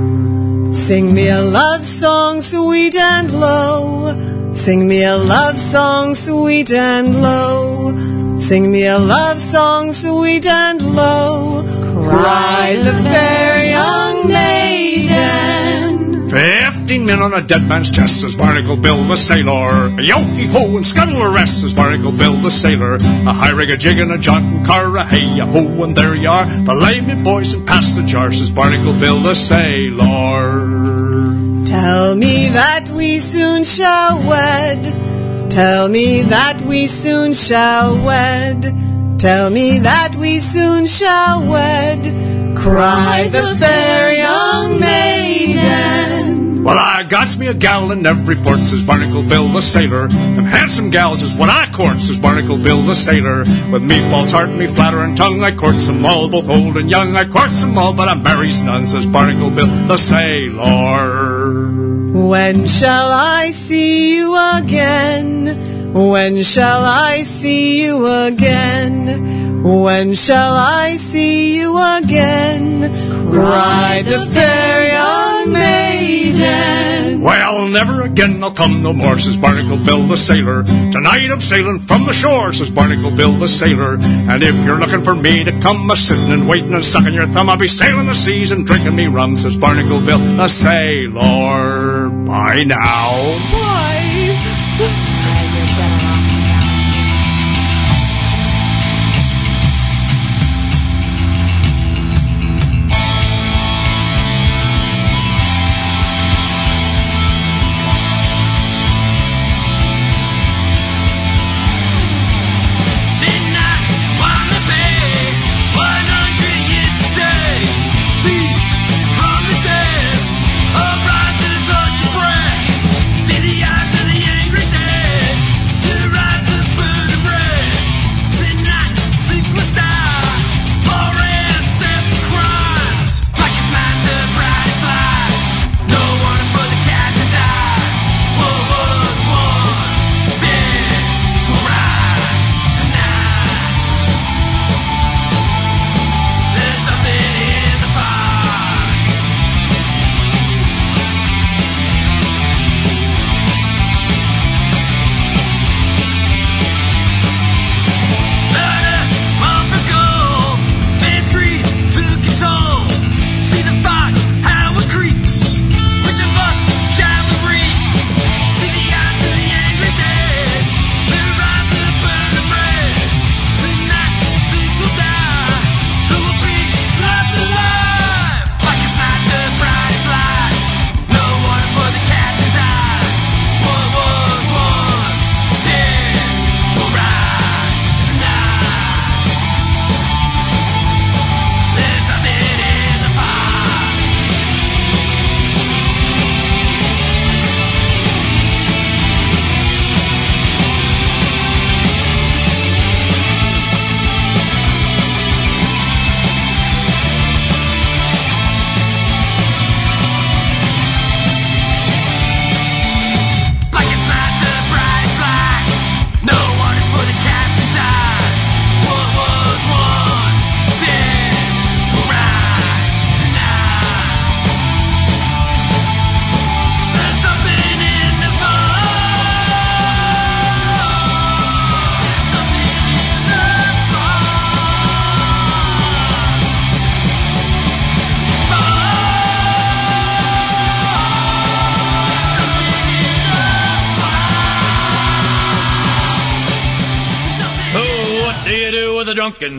Sing me a love song sweet and low. Sing me a love song sweet and low. Sing me a love song sweet and low. Cried the fair young maiden. Fifteen men on a dead man's chest, says Barnacle Bill the Sailor. A yo-hee-ho and scuttle a rest, says Barnacle Bill the Sailor. A high rig, a jig, and a jaunting car, a hey-a-ho, and there you are. Belay me, boys, and pass the jar, says Barnacle Bill the Sailor. Tell me that we soon shall wed. Tell me that we soon shall wed. Tell me that we soon shall wed, cried the fair young maiden. Well, I got me a gal in every port, says Barnacle Bill the sailor. Them handsome gals is what I court, says Barnacle Bill the sailor. With me false heart and me flattering tongue, I courts them all, both old and young. I courts them all, but I marries none, says Barnacle Bill the sailor. When shall I see you again? When shall I see you again? When shall I see you again? Cried the fair young maiden. Well, never again I'll come no more, says Barnacle Bill the sailor. Tonight I'm sailing from the shore, says Barnacle Bill the sailor. And if you're looking for me to come a-sitting and waiting and sucking your thumb, I'll be sailing the seas and drinking me rum, says Barnacle Bill the sailor. Bye now. Bye.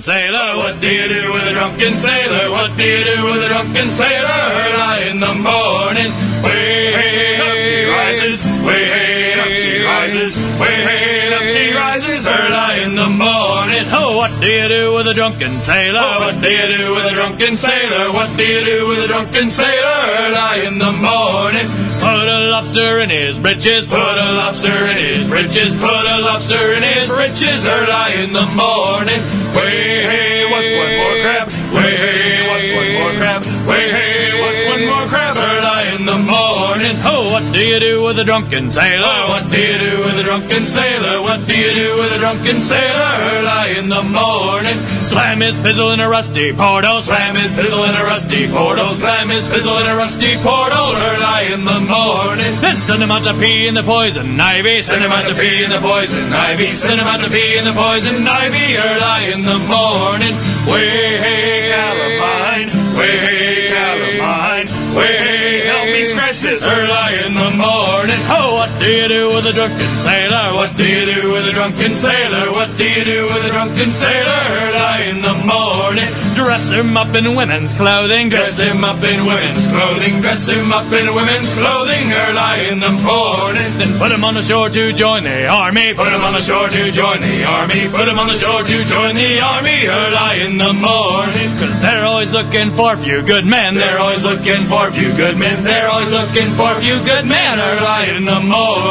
Sailor, what do you do with a drunken sailor? What do you do with a drunken sailor? Early in the morning, way up she rises, way up she rises, way up she rises, early in the morning. Oh, what do you do with a drunken sailor? What do you do with a drunken sailor? What do you do with a drunken sailor? Early in the morning. Put a lobster in his britches, put a lobster in his britches, put a lobster in his britches, early in the morning. Way, hey, what's one more crab? Way, hey, what's one more crab? Way, hey, what's one more crab? Early in the morning. Oh, what do you do with a drunken sailor? Oh, what do you do with a drunken sailor? What do you do with a drunken sailor? Early in the morning. Slam his pizzle in a rusty portal. Slam his pizzle in a rusty portal. Slam his pizzle in a rusty portal. Early in the morning. Then send him out to pee in the poison ivy. Send him out to pee in the poison ivy. Send him out to pee in the poison ivy. Early in in the morning. Way, hey, Calamine. Way, hey, Calamine. Way, hey, help me scratch this early in the morning. Oh, what do you you do with a drunken sailor? What do you do with a drunken sailor? What do you do with a drunken sailor? Early in the morning, dress him up in women's clothing. Dress him up in women's clothing. Dress him up in women's clothing. Early in the morning, then put him on the shore to join the army. Put him on the shore to join the army. Put him on the shore to join the army. Early in the morning, 'cause they're always looking for a few good men. They're always looking for a few good men. They're always looking for a few good men. Early in the morning.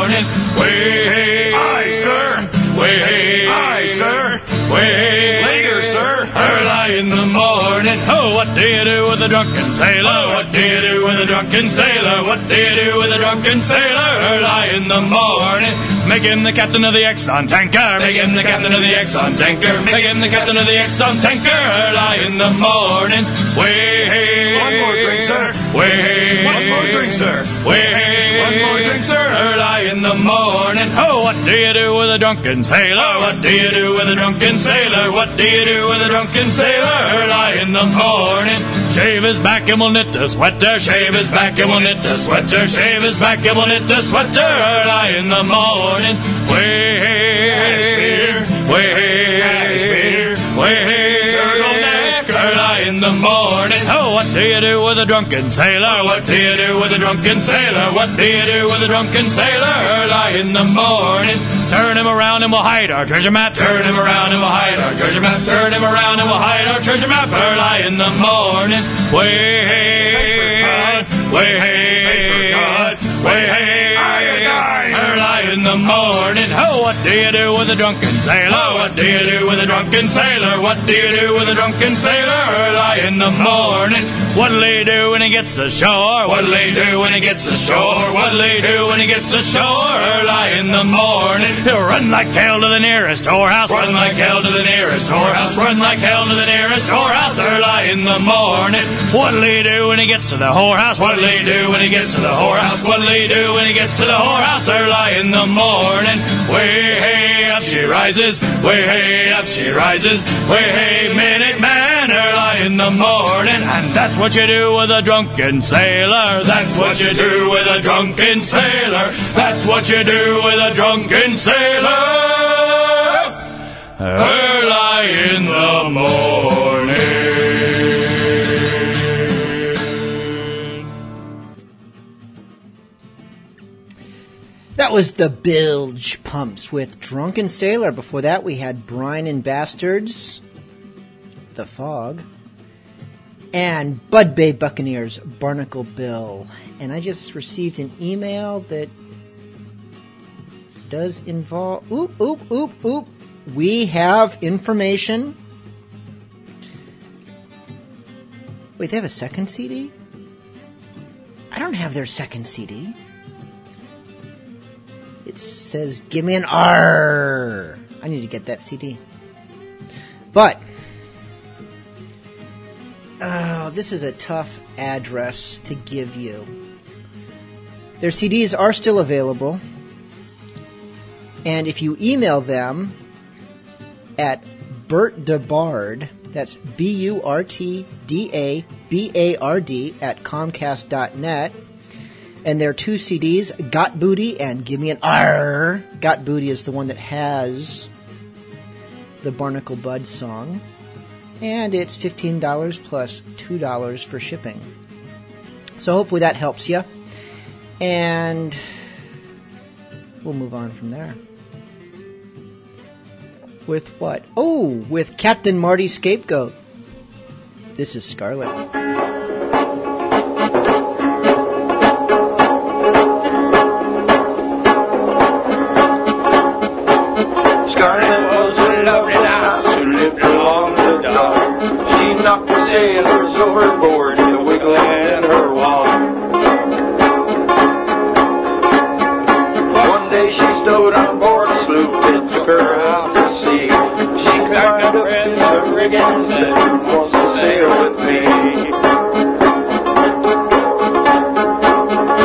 Way hey, aye, sir. Way hey, aye, sir. Way hey, later, sir. Early in the morning. Oh, what do you do with a drunken sailor? Oh, what do you do with a drunken sailor? What do you do with a drunken sailor? Early in the morning. Make him the captain of the Exxon tanker. Make him the captain of the Exxon tanker. Make him the captain of the Exxon tanker. Early in the morning. Way hey, one more drink, sir. Way hey, one more drink, sir. Way hey, one more drink, sir. Early in the morning. Oh, what do you do with a drunken sailor? What do you do with a drunken sailor? What do you do with a drunken sailor? Early in the morning. Shave his back and we'll knit a sweater. Shave his back and we'll knit a sweater. Shave his back and we'll knit a sweater. Early in the morning. Way hey, aye, spear. Way hey, aye, spear. Way hey, turtle neck. Early in the morning. Oh, what do you do with a drunken sailor? What do you do with a drunken sailor? What do you do with a drunken sailor? Early in the morning. Turn him around and we'll hide our treasure map. Turn him around and we'll hide our treasure map. Turn him around and we'll hide our treasure map. Early in the morning. Way hey, way hey, way hey, early in the morning. Oh, what do you do with a drunken sailor? Oh, what do you do with a drunken sailor? What do you do with a drunken sailor? Early in the morning. What'll he do when he gets ashore? What'll he do when he gets ashore? What'll he do when he gets ashore? Early in the morning. He'll run like hell to the nearest whorehouse. Run like hell to the nearest whorehouse. Run like hell to the nearest whorehouse. Early in the morning. What'll he do when he gets to the whorehouse? What'll he do when he gets to the whorehouse? What'll he do when he gets to the whorehouse? Early in the morning. Way hey, up she rises. Way hey, up she rises. Way hey, minute man. Early in the morning. And that's what you do with a drunken sailor. That's what you do with a drunken sailor. That's what you do with a drunken sailor. Early in the morning. That was the Bilge Pumps with Drunken Sailor. Before that, we had Brine and Bastards, The Fog, and Bud Bay Buccaneers, Barnacle Bill. And I just received an email that does involve... Oop, oop, oop, oop. We have information. Wait, they have a second C D? I don't have their second C D. It says, give me an R. I need to get that C D. But... Oh, this is a tough address to give you. Their C Ds are still available. And if you email them at burtdabard, that's B U R T D A B A R D, at comcast dot net, and their two C Ds, Got Booty and Give Me an R. Got Booty is the one that has the Barnacle Bud song. And it's fifteen dollars plus two dollars for shipping. So hopefully that helps you. And we'll move on from there. With what? Oh, with Captain Marty Scapegoat. This is Scarlet. Sailors overboard and wiggling her wall. One day she stowed on board a sloop that took her out to sea. She climbed up in the rig and said, wants to sail with me.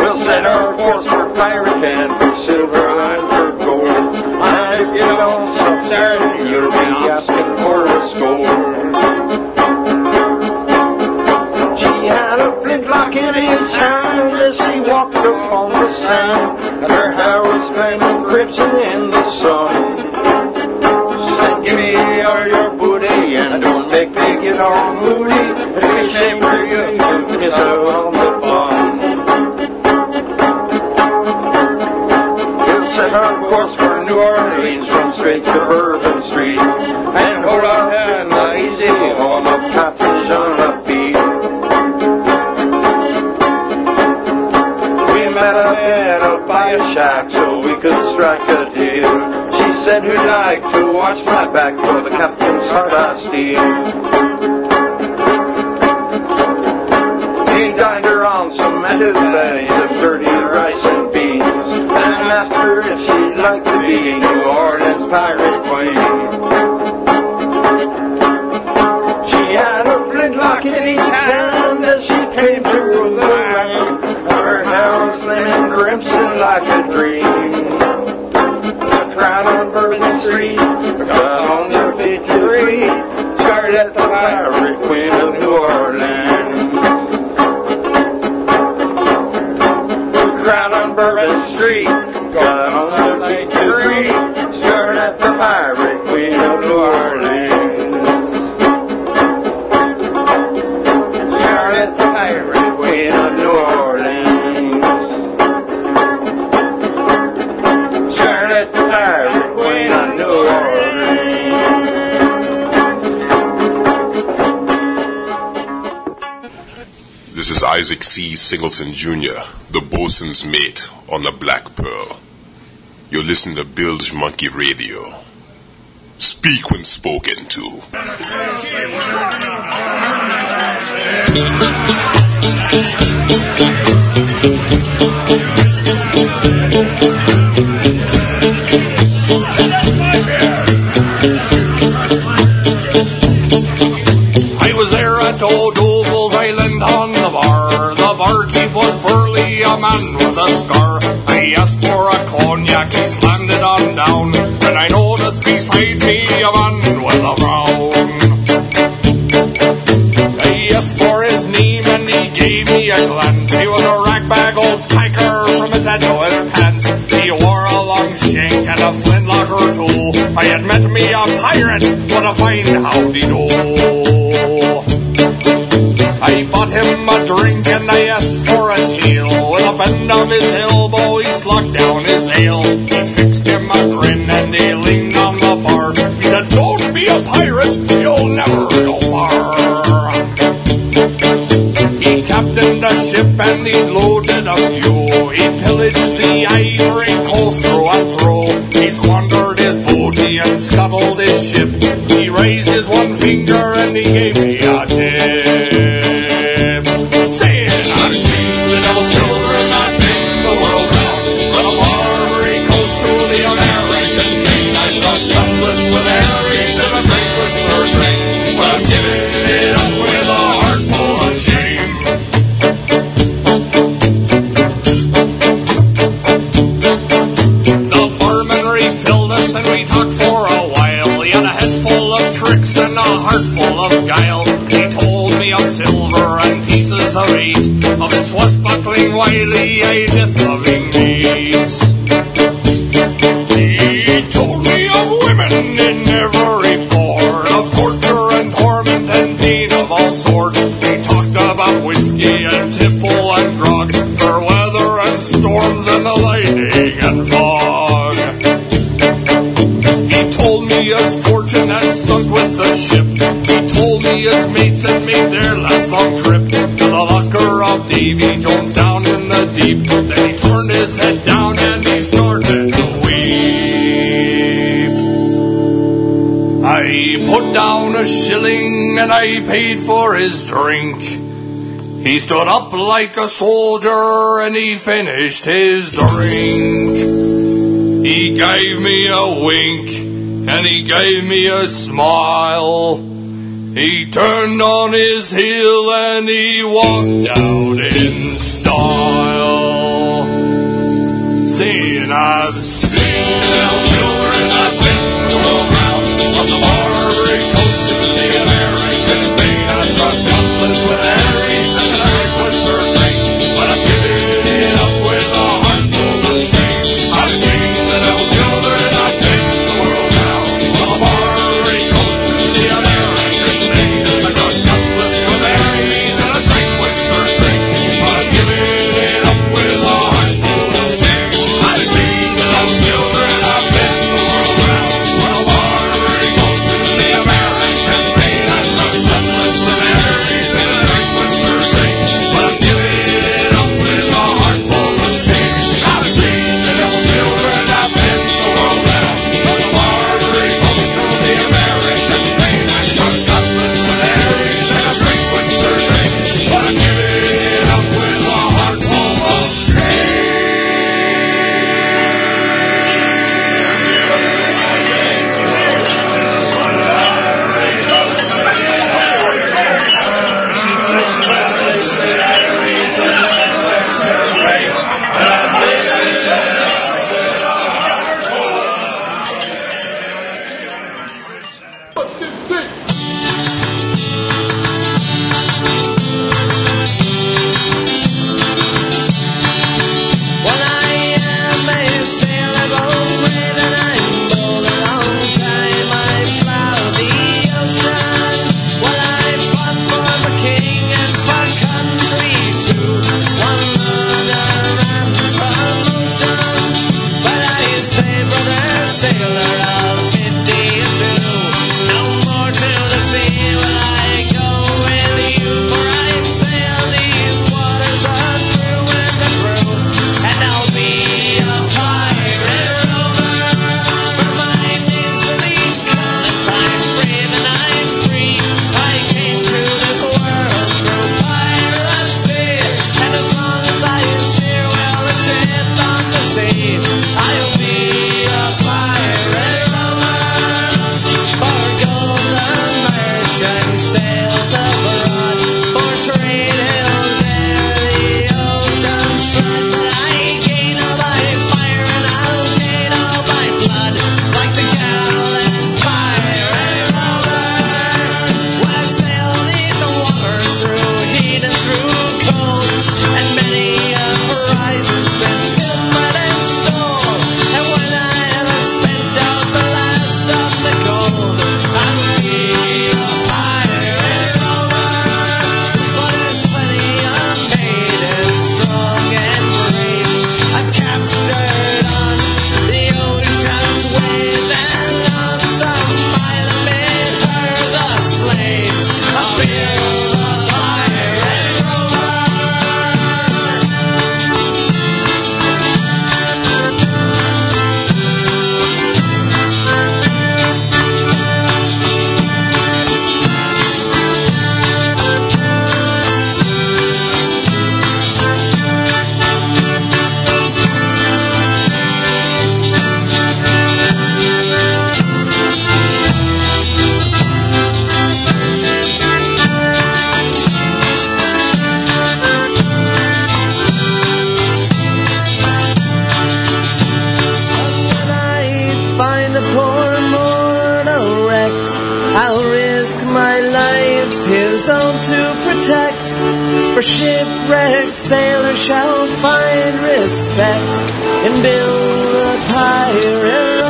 We'll set our course for Pirate Band, for silver and for gold. And if you don't stop there, you'll be asking for a score. In his hand as he walked upon the sand, and her hair was days are moody, it ain't a shame we're young to miss out on the fun. We'll set our course for New Orleans from straight to Urban Street, and hold our hand easy on the captain's on a beat. We met a man up by a shack so we could strike a deal. She said who'd like to watch my back for the captain's heart I steal. He dined her on some etouffees of dirty rice and beans, and asked her if she'd like to be a New Orleans pirate queen. She had a flintlock in each hand as she came to the land, her hair slim crimson like a dream. Crown on Bourbon Street, got on the victory, Scarlet the Pirate Queen of New Orleans. Crown on Bourbon Street, got on the victory, Scarlet the Pirate Queen of New Orleans. Scarlet the Pirate Queen of New Orleans. Pirate Queen of New Orleans. This is Isaac C. Singleton, Junior, the boatswain's mate on the Black Pearl. You're listening to Bilge Monkey Radio. Speak when spoken to. I was there at old Doble's Island on the bar. The barkeep was burly, a man with a scar. I asked for a cognac, he slammed it on down, and I noticed beside me a man with a frown. I asked for his name and he gave me a glance. He was a ragbag old piker from his head to his pants. He wore a long shank and a flintlock or two. I had met me a pirate, what a fine howdy-do. I bought him a drink and I asked for a tale. With a bend of his elbow he slogged down his ale. He fixed him a grin and he leaned on the bar. He said, don't be a pirate, you'll never go far. He captained a ship and he loaded a few. He pillaged the Ivory Coast through and through. He squandered his booty and scuttled his ship. He raised his one finger and he gave me a tip, saying, I've seen the devil's children that make the world round, from the Barbary Coast to the American main. I've lost countless with Aries and I've drank with Sir Drake, but I've given it up with a heart full of shame. The barman refilled us and we talked for a while. He had a head full of tricks and a heart full of guile. He told me of silver and pieces of eight, of his swashbuckling, wily-eyed, death-loving mates. He told me of women in every port, of torture and torment and pain of all sorts. He talked about whiskey and tipple and grog, fair weather and storms and the lightning and fog. He told me his fortune had sunk with the ship. He told me his mates had made their last long trip to the locker of Davy Jones down in the deep. Then he turned his head down and he started to weep. I put down a shilling and I paid for his drink. He stood up like a soldier and he finished his drink. He gave me a wink and he gave me a smile. He turned on his heel and he walked out in style, saying, I've seen the children, I've been the world round, on the Barbary Coast to the American Main. I've crossed countless with Aries and an Eric with Sir Drake, but I've given it up with a heart full of shame. I've seen the devil's children, I've been the world round, on the Barbary Coast to the American Main. I've crossed shipwrecked sailor shall find respect and build a pirate.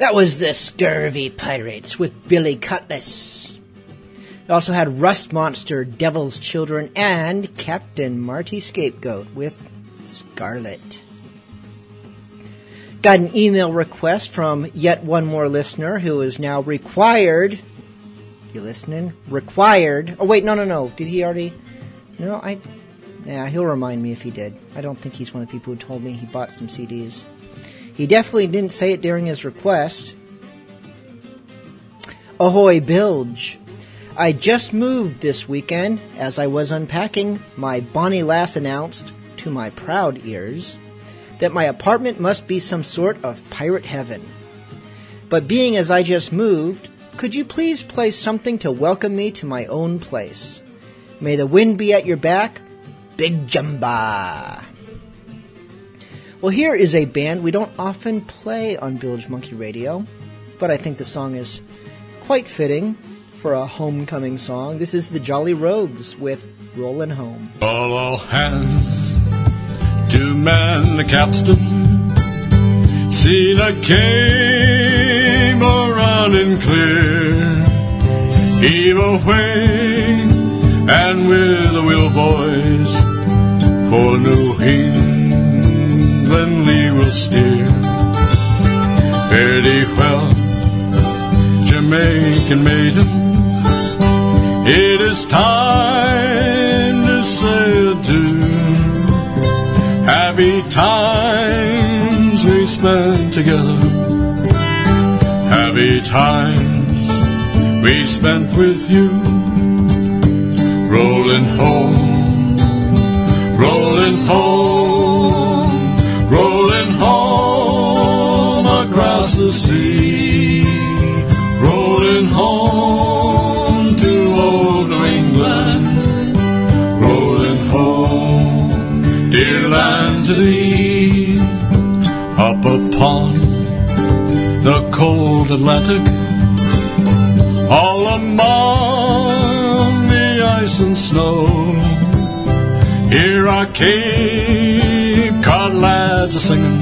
That was the Scurvy Pirates with Billy Cutlass. It also had Rust Monster, Devil's Children, and Captain Marty Scapegoat with Scarlet. Got an email request from yet one more listener who is now required. You listening? Required. Oh, wait, no, no, no. Did he already? No, I... Yeah, he'll remind me if he did. I don't think he's one of the people who told me he bought some C Ds. He definitely didn't say it during his request. Ahoy, Bilge. I just moved this weekend. As I was unpacking, my bonnie lass announced, to my proud ears, that my apartment must be some sort of pirate heaven. But being as I just moved, could you please play something to welcome me to my own place? May the wind be at your back. Big Jumba. Well, here is a band we don't often play on Bilge Monkey Radio, but I think the song is quite fitting for a homecoming song. This is the Jolly Rogues with Rollin' Home. All, all hands to man the capstan. See the game around and clear. Heave away and with the wheel boys for New England. When we will steer, fare thee well, Jamaican maidens. It is time to sail too. Happy times we spent together, happy times we spent with you. Rolling home, rolling home. Rolling home across the sea, rolling home to old New England, rolling home, dear land to thee. Up upon the cold Atlantic, all among the ice and snow, here I came. Cod lads are singing,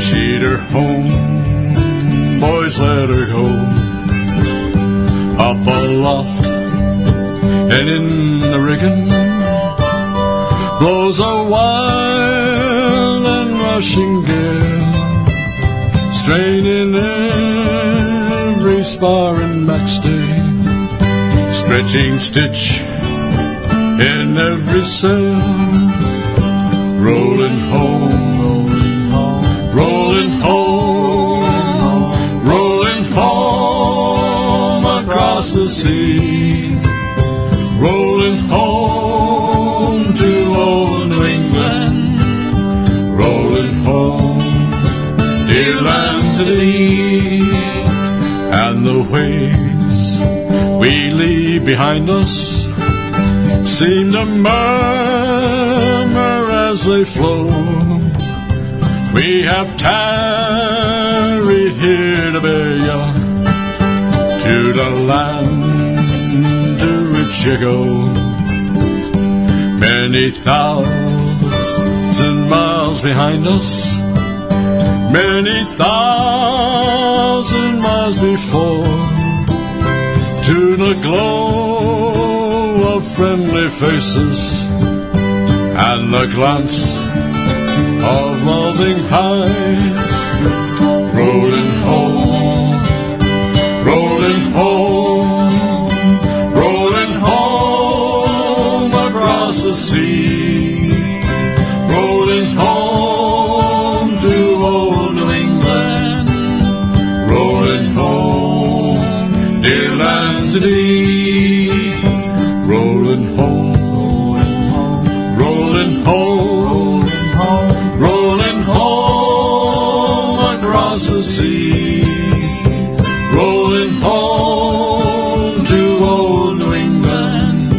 she'd her home, boys let her go. Up aloft and in the rigging blows a wild and rushing gale, straining every spar and backstay, stretching stitch in every sail. Rolling home, rolling home, rolling home across the sea, rolling home to old New England, rolling home, dear land to thee. And the waves we leave behind us seem to murmur as they flow. We have tarried here to bear ya to the land to which you go. Many thousands miles behind us, many thousand miles before, to the glow of friendly faces and the glance of loving eyes. Rolling home, rolling home, rolling home across the sea, rolling home to old New England, rolling home, dear land to thee, rolling home, rolling home, rolling home, rolling home across the sea, rolling home to old New England,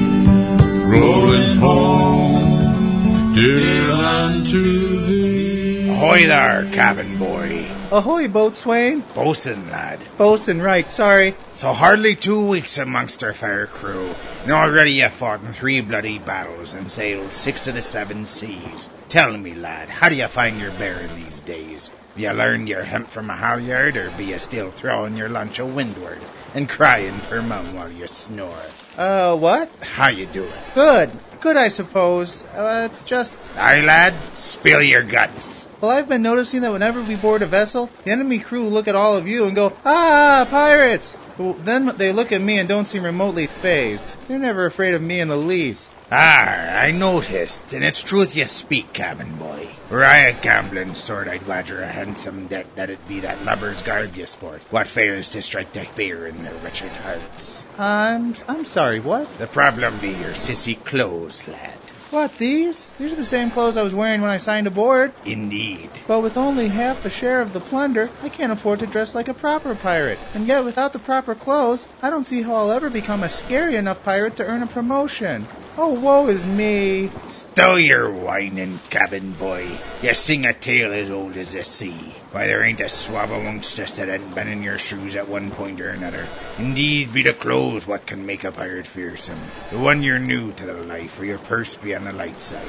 rolling home, dear land to thee. Ahoy there, cabin boy. Ahoy, boatswain. Bosun, lad. Bosun, right, sorry. So hardly two weeks amongst our fair crew, and already you've fought in three bloody battles and sailed six of the seven seas. Tell me, lad, how do you find your bearing these days? Have you learned your hemp from a halyard, or be you still throwing your lunch a windward and crying for mum while you snore? Uh, what? How you doing? Good. Good, I suppose. Uh, it's just... Aye, lad, spill your guts. Well, I've been noticing that whenever we board a vessel, the enemy crew look at all of you and go, "Ah, pirates!" Well, then they look at me and don't seem remotely fazed. They're never afraid of me in the least. Ah, I noticed, and it's truth you speak, cabin boy. Were I a gambling sort, I'd wager a handsome debt that it be that lubber's garb you sport, what fails to strike the fear in their wretched hearts. I'm, I'm sorry, what? The problem be your sissy clothes, lad. What, these? These are the same clothes I was wearing when I signed aboard. Indeed. But with only half a share of the plunder, I can't afford to dress like a proper pirate. And yet, without the proper clothes, I don't see how I'll ever become a scary enough pirate to earn a promotion. Oh, woe is me. Stow your whining, cabin boy. You sing a tale as old as the sea. Why, there ain't a swab amongst us that hadn't been in your shoes at one point or another. Indeed, be the clothes what can make a pirate fearsome. The one you're new to the life, or your purse be on the light side.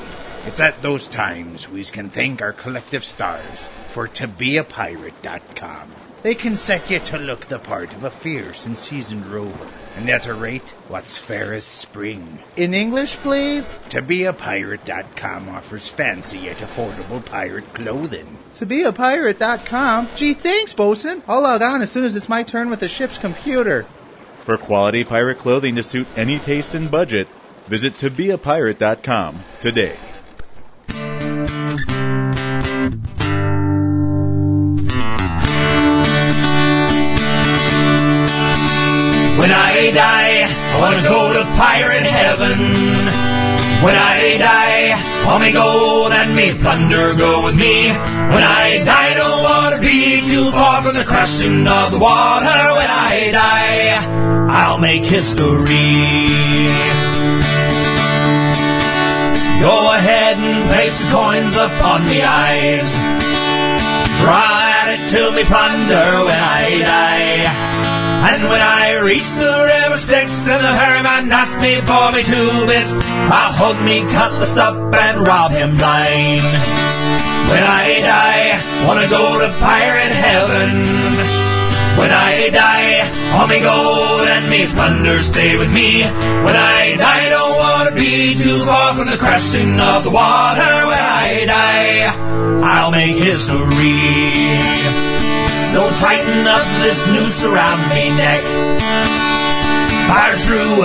It's at those times we can thank our collective stars for to be a pirate dot com. They can set you to look the part of a fierce and seasoned rover, and at a rate, what's fair as spring. In English, please? to be a pirate dot com offers fancy yet affordable pirate clothing. to be a pirate dot com? Gee, thanks, Bosun. I'll log on as soon as it's my turn with the ship's computer. For quality pirate clothing to suit any taste and budget, visit to be a pirate dot com today. When I die, I want to go to pirate heaven. When I die, all me gold and me plunder go with me. When I die, I don't want to be too far from the crashing of the water. When I die, I'll make history. Go ahead and place the coins upon me eyes. Draw at it to me plunder when I die. And when I reach the river Styx and the ferryman asks me for me two bits, I'll hold me cutlass up and rob him blind. When I die, wanna go to pirate heaven. When I die, all me gold and me plunder stay with me. When I die, don't wanna be too far from the crashing of the water. When I die, I'll make history. So tighten up this noose around me neck. Fire true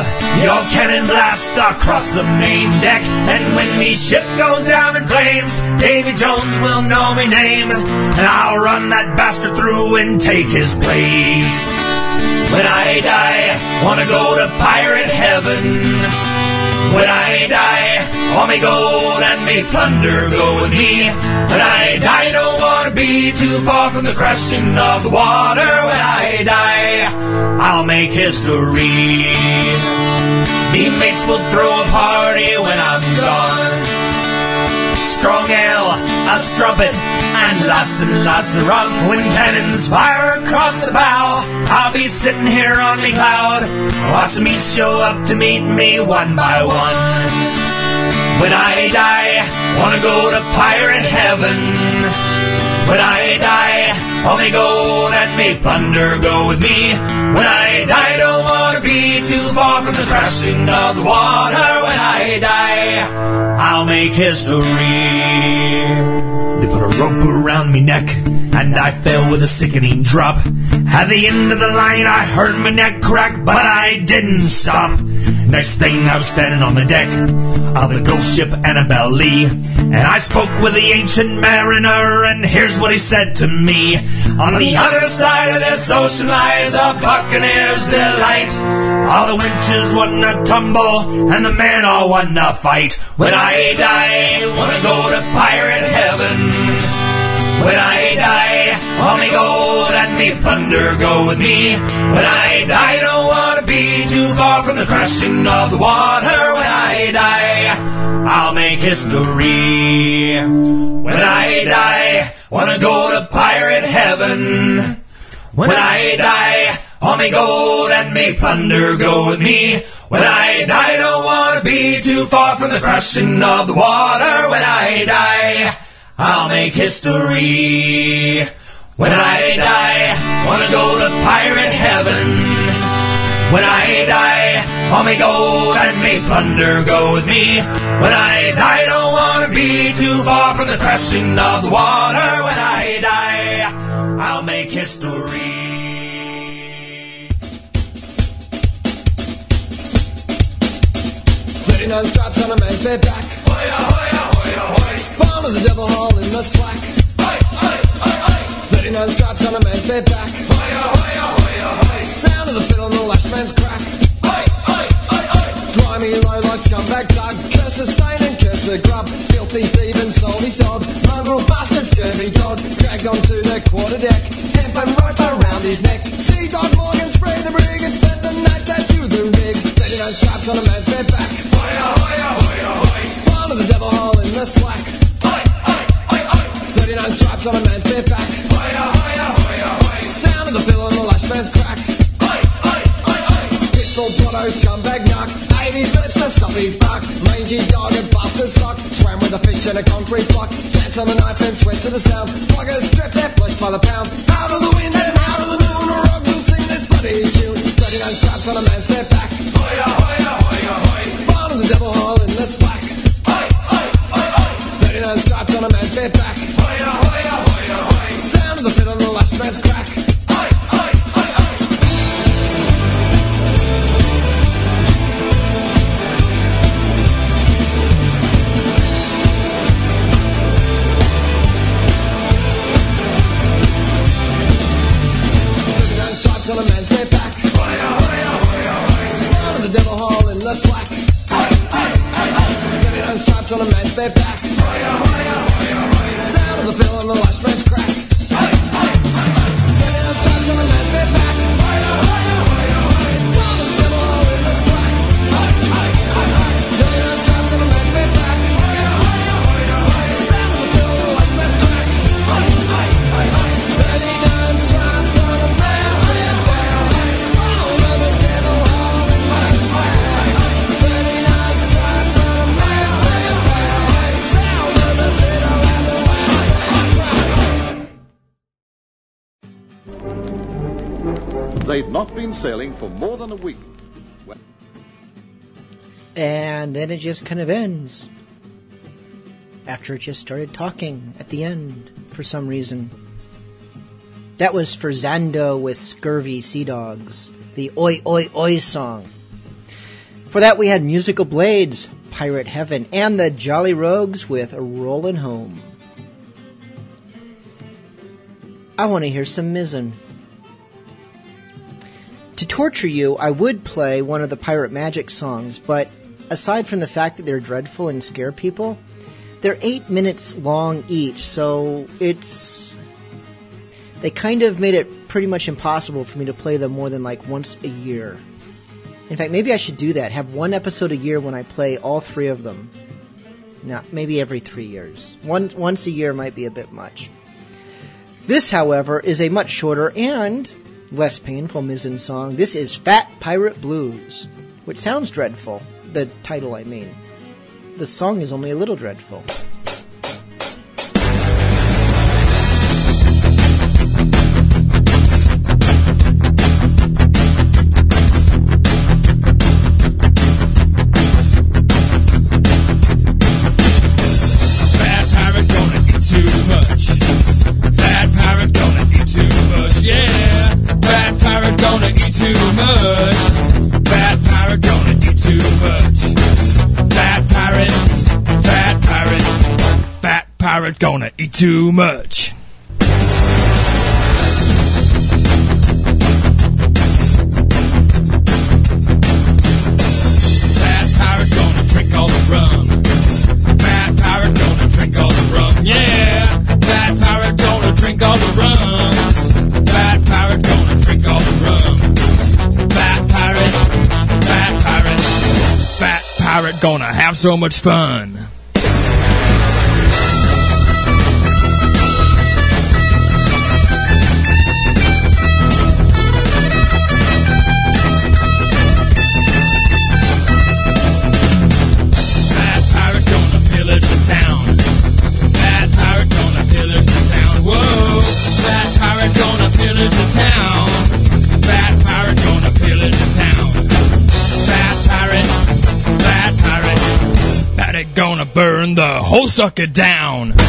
your cannon blast across the main deck. And when me ship goes down in flames, Davy Jones will know me name. And I'll run that bastard through and take his place. When I die, wanna go to pirate heaven. When I die, all me gold and me plunder go with me. When I die, no be too far from the crashing of the water. When I die, I'll make history. Me mates will throw a party when I'm gone. Strong ale, a strumpet, and lots and lots of rum. When cannons fire across the bow, I'll be sitting here on me cloud, watching me show up to meet me one by one. When I die, wanna go to pirate heaven. When I die, all me gold and me plunder go with me. When I die, don't wanna be too far from the crashing of the water. When I die, I'll make history. They put a rope around me neck, and I fell with a sickening drop. At the end of the line, I heard my neck crack, but I didn't stop. Next thing, I was standing on the deck of the ghost ship Annabelle Lee, and I spoke with the ancient mariner, and here's what he said to me. On the other side of this ocean lies a buccaneer's delight. All the winches wanna tumble, and the men all wanna fight. When I die, wanna go to pirate heaven. When I die, all me gold and me plunder go with me. When I die, don't want to be too far from the crashing of the water. When I die, I'll make history. When I die, want to go to pirate heaven. When I die, all me gold and me plunder go with me. When I die, don't want to be too far from the crashing of the water. When I die, I'll make history. When I die, wanna go to pirate heaven. When I die, all me gold and me plunder go with me. When I die, don't wanna be too far from the crashing of the water. When I die, I'll make history. Thirty-nine stripes on a man's bare back. Hoya, hoya, hoya, hoya. Spawn of the devil hole in the slack. Hey, hey, hey, hey. Thirty-nine stripes on a man's bare back. Hoya, hoya, hoya, hoya. Sound of the fiddle on the lash man's crack. Hey, hey, hey, hey. Grimy low like scumbag dog. Curse the stain and curse the grub. Filthy thief and salty sod. Mongrel bastard scurvy god. Dragged onto the quarter deck. Hempen rope around his neck. Sea dog Morgan spray the rig and spent the night tattooed the rig. Thirty-nine stripes on a man's bare back. Spawn of the devil hole in the slack. Thirty-nine stripes on a man's bare back. Sound of the fiddle on the lash man's crack. Pistol, blotto, scumbag, knock. Eighties, let's just stuff his bark. Rangy dog and bastard stock. Swam with a fish in a concrete block. Dance on the knife and sweat to the sound. Floggers strip their flesh by the pound. Out of the wind and out of the moon. Or I'll sing this bloody tune. Thirty-nine stripes on a man's bare back. Spawn of the devil hole in the slack. Thirty-nine stripes on a man's bare back. Sound of the fiddle on the lash man's crack. Thirty-nine stripes on a man's bare back. Spawn of the devil hole in the slack. Thirty-nine stripes on a man's bare back. Sound of the fiddle on the lash man's crack. Thirty-nine stripes on a man's bare back. Spawn of the devil hole in the slack. Thirty-nine stripes on a man's bare back. Sound of the fiddle on the lash man's crack. Thirty-nine stripes on a man's bare back. Spawn of the devil hole in the slack. They'd not been sailing for more than a week. Well, and then it just kind of ends. After it just started talking at the end, for some reason. That was for Zando with Scurvy Sea Dogs, the Oi Oi Oi song. For that we had Musical Blades, Pirate Heaven, and the Jolly Rogues with Rollin' Home. I want to hear some Mizzen. To torture you, I would play one of the Pirate Magic songs, but aside from the fact that they're dreadful and scare people, they're eight minutes long each, so it's... They kind of made it pretty much impossible for me to play them more than like once a year. In fact, maybe I should do that. Have one episode a year when I play all three of them. No, maybe every three years. One, once a year might be a bit much. This, however, is a much shorter and... less painful Mizzen song. This is Fat Pirate Blues, which sounds dreadful, the title I mean. The song is only a little dreadful. Gonna eat too much. Fat pirate gonna drink all the rum. Fat pirate gonna drink all the rum. Yeah. Fat pirate gonna drink all the rum. Fat pirate gonna drink all the rum. Fat pirate, fat pirate, fat pirate gonna have so much fun. Gonna burn the whole sucker down. Fat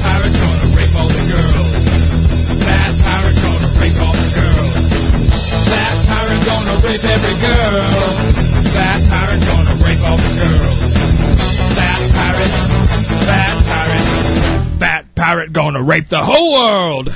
pirate gonna rape all the girls. Fat pirate gonna rape all the girls. Fat pirate gonna rape every girl. Fat pirate gonna rape all the girls. Fat pirate, fat pirate, fat pirate gonna rape the whole world.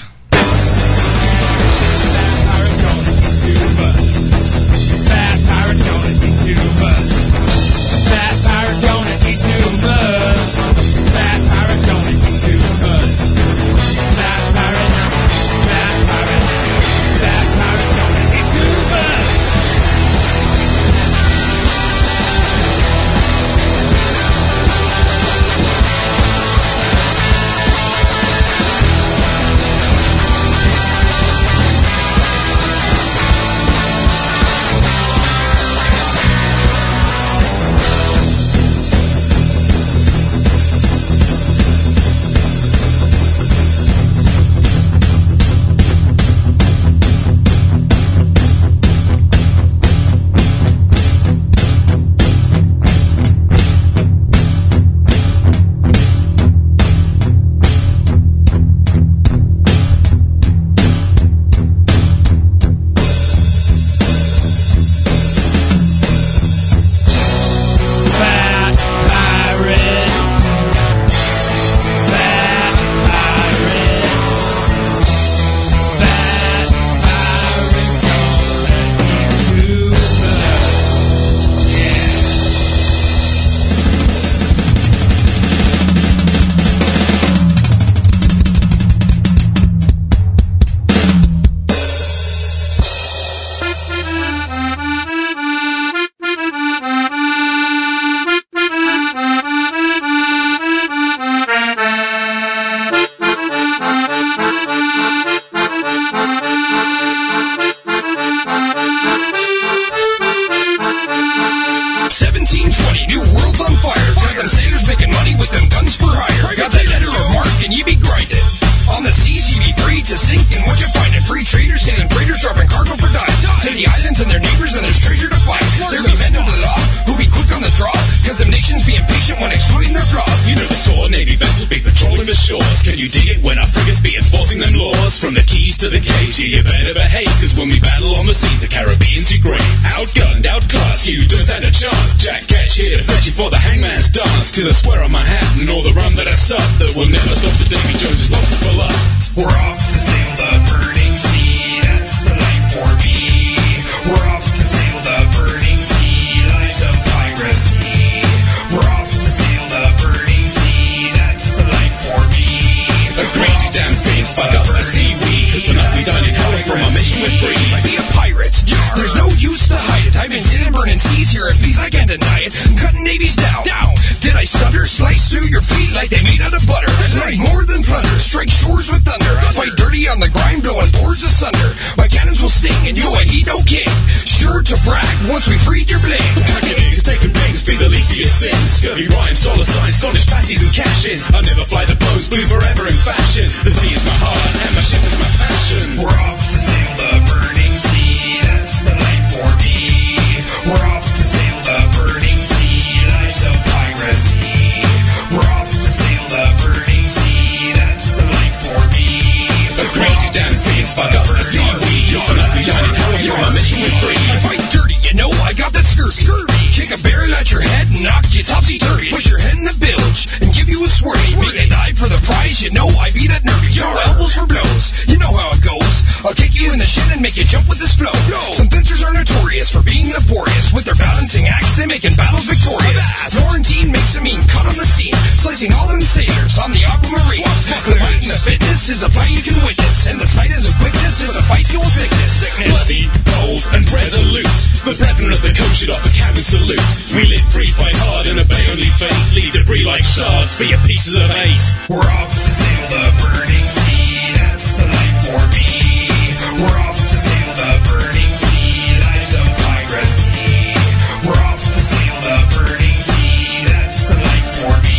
Thunder. Fight dirty on the grind, blowing boards asunder. My to brag once we freed your bling. Cacodings, taking bangs, be the least of your sins. Scurvy rhymes, dollar signs, Scottish patties and cash-ins. I never fly the bows, blues forever in fashion. The sea is my heart and my ship is my passion. We're off to sail the burning sea, that's the life for me. We're off to sail the burning sea, lives of piracy. We're off to sail the burning sea, that's the life for me. The great dancing spun up the sea. Fight dirty, you know I got that scurvy. Scurvy. Kick a barrel at your head and knock you topsy-turvy. Push your head in the bilge and give you a swerve. Make a dive for the prize, you know I be that nervy. Your elbows for blows, you know how it goes. I'll kick you in the shin and make you jump with this flow. Some fencers are notorious for being laborious. With their balancing acts, they making battles victorious. Laurentine makes a mean cut on the scene, slicing all them sailors on the aquamarine. The might and the fitness is a fight you can witness, and the sight is a quickness, it's a fight you will sickness. Bloody, bold, and resolute, the brethren of the coast should offer cabin salute. We live free, fight hard, and obey only fate. Leave debris like shards for your pieces of ace. We're off to sail the burning sea, that's the life for me. We're off to sail the burning sea, lives of piracy. We're off to sail the burning sea, that's the life for me.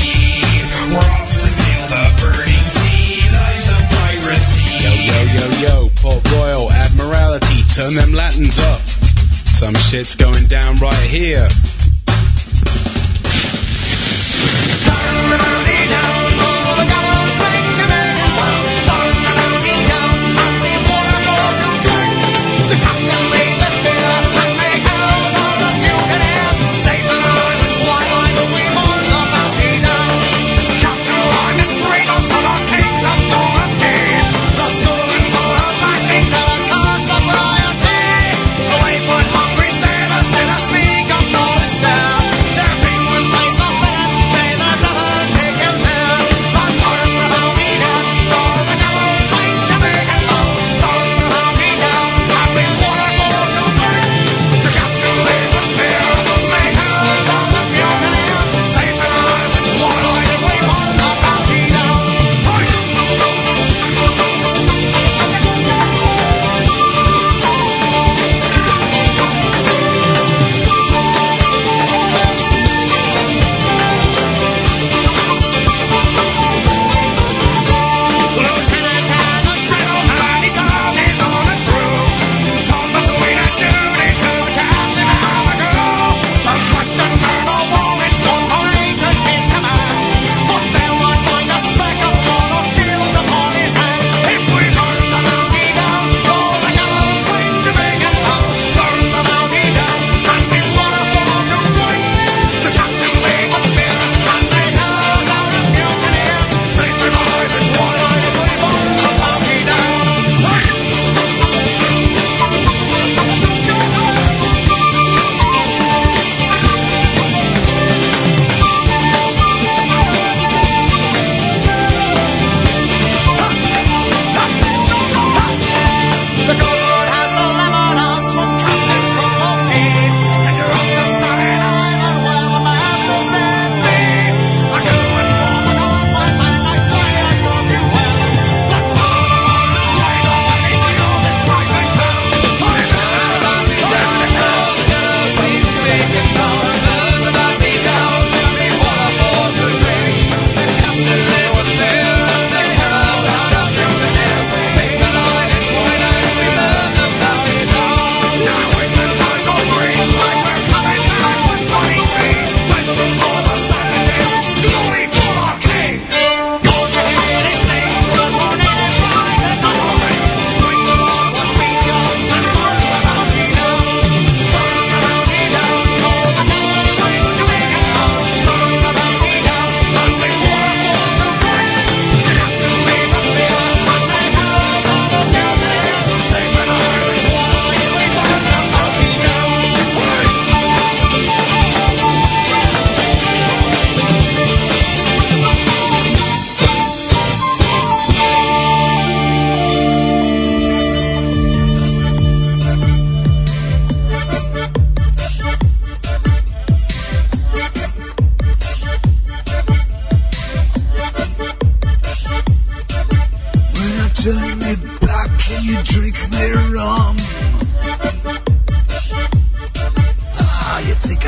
We're off to sail the burning sea, lives of piracy. Yo, yo, yo, yo, Port Royal, Admiralty, turn them Latins up. Some shit's going down right here. Down the mountain, down all the gallows Benjamin. Down the mountain, down on the water more to drink. The captain laid the beer and the cows on the mutineers. Save the night, the twilight, and we mourn the mountain down. Captain Lime is great on some arcades and authority. The stolen for a flash into the car sobriety. The wayward hungry sailors did us speak of knowledge.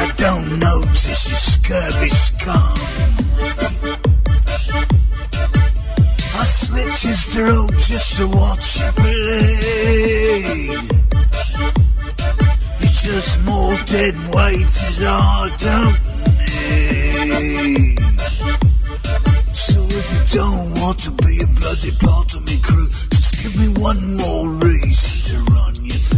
I don't notice you scurvy scum. I slit his throat just to watch you bleed. You're just more dead weight that I don't need. So if you don't want to be a bloody part of me crew, just give me one more reason to run you through.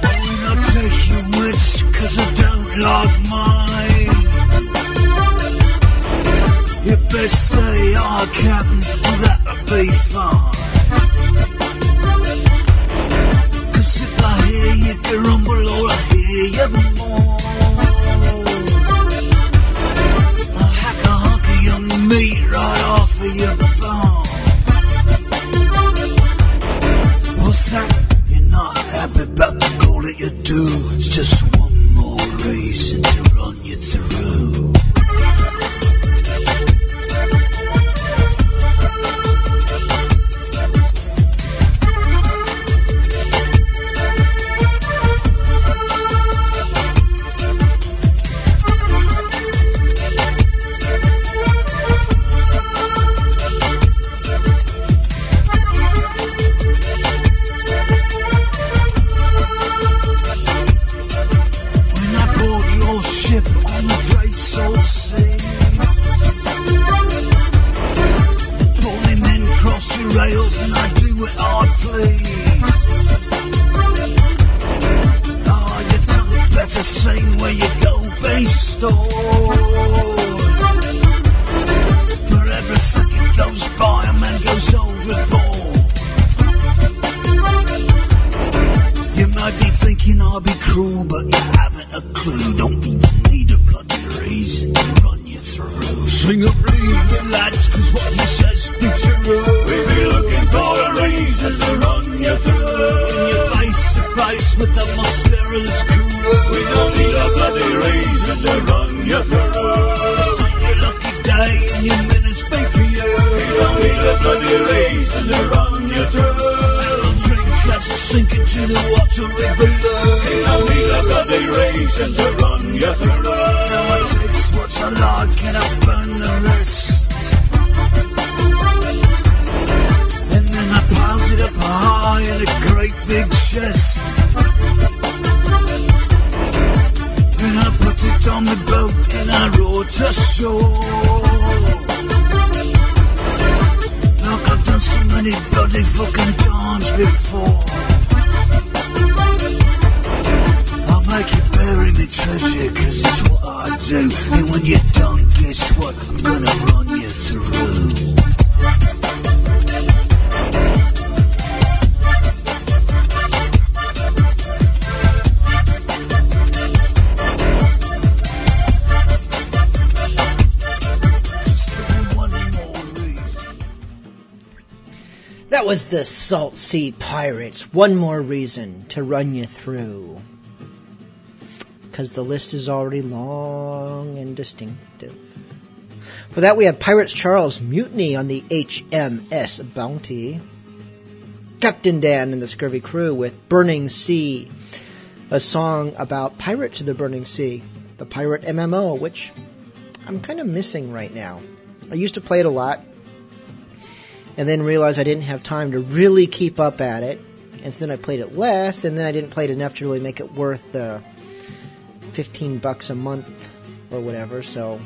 Why not take your wits, cause I don't like mine. You best say I can, well that'll be fine. Cause if I hear you to rumble, all I hear you more. I'll hack a hunky on the meat right off of your bone. What's that? You're not happy about the goal that you do. Just one more reason to run you through. That was the Salt Sea Pirates. One more reason to run you through. Because the list is already long and distinctive. For that we have Pirates Charles, Mutiny on the H M S Bounty. Captain Dan and the Scurvy Crew with Burning Sea. A song about pirates of the Burning Sea. The pirate M M O, which I'm kind of missing right now. I used to play it a lot. And then realized I didn't have time to really keep up at it. And so then I played it less, and then I didn't play it enough to really make it worth the fifteen bucks a month or whatever. So,